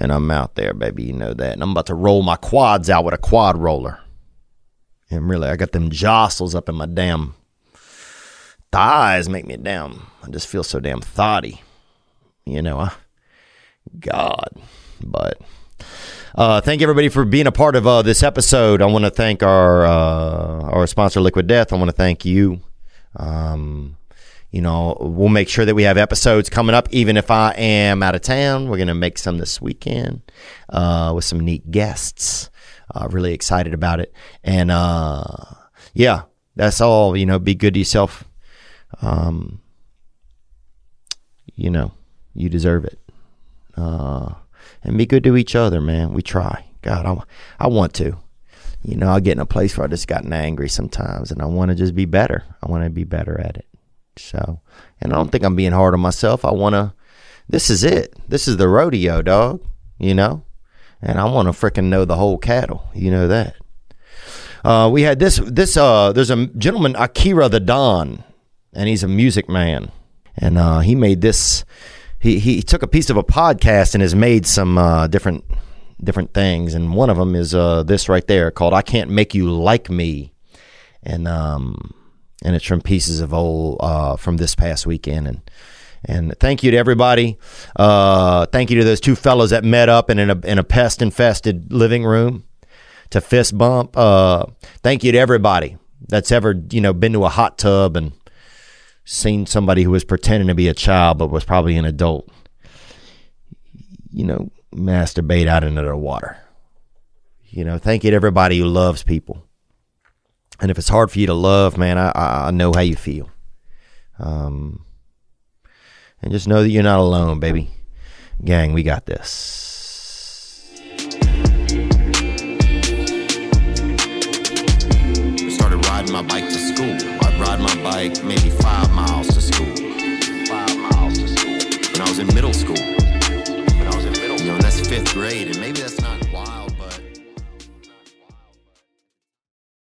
And I'm out there, baby, you know that. And I'm about to roll my quads out with a quad roller. And really, I got them jostles up in my damn thighs, make me damn, I just feel so damn thotty. You know, I, God, but... Uh, thank everybody for being a part of uh, this episode. I want to thank our uh, our sponsor, Liquid Death. I want to thank you. Um, you know, we'll make sure that we have episodes coming up, even if I am out of town. We're going to make some this weekend uh, with some neat guests. Uh, really excited about it. And, uh, yeah, that's all. You know, be good to yourself. Um, you know, you deserve it. Uh And be good to each other, man. We try. God, I, I want to. you know, I get in a place where I just gotten angry sometimes, and I want to just be better. I want to be better at it. So, and I don't think I'm being hard on myself. I want to, this is it. This is the rodeo, dog, you know? And I want to freaking know the whole cattle. You know that. Uh, we had this, this, uh, there's a gentleman, Akira the Don, and he's a music man. And uh, he made this, he, he took a piece of a podcast and has made some uh, different different things, and one of them is uh this right there called I Can't Make You Like Me, and um and it's from pieces of old uh from this past weekend. And and thank you to everybody. Uh thank you to those two fellows that met up in a in a pest infested living room to fist bump. Uh thank you to everybody that's ever, you know, been to a hot tub and seen somebody who was pretending to be a child but was probably an adult, you know, masturbate out into the water. You know, thank you to everybody who loves people. And if it's hard for you to love, man, I, I know how you feel. Um, and just know that you're not alone, baby. Gang, we got this. I started riding my bike to school. I'd ride my bike maybe five miles to school. Five miles to school. When I was in middle school. Fifth grade, and maybe that's not wild.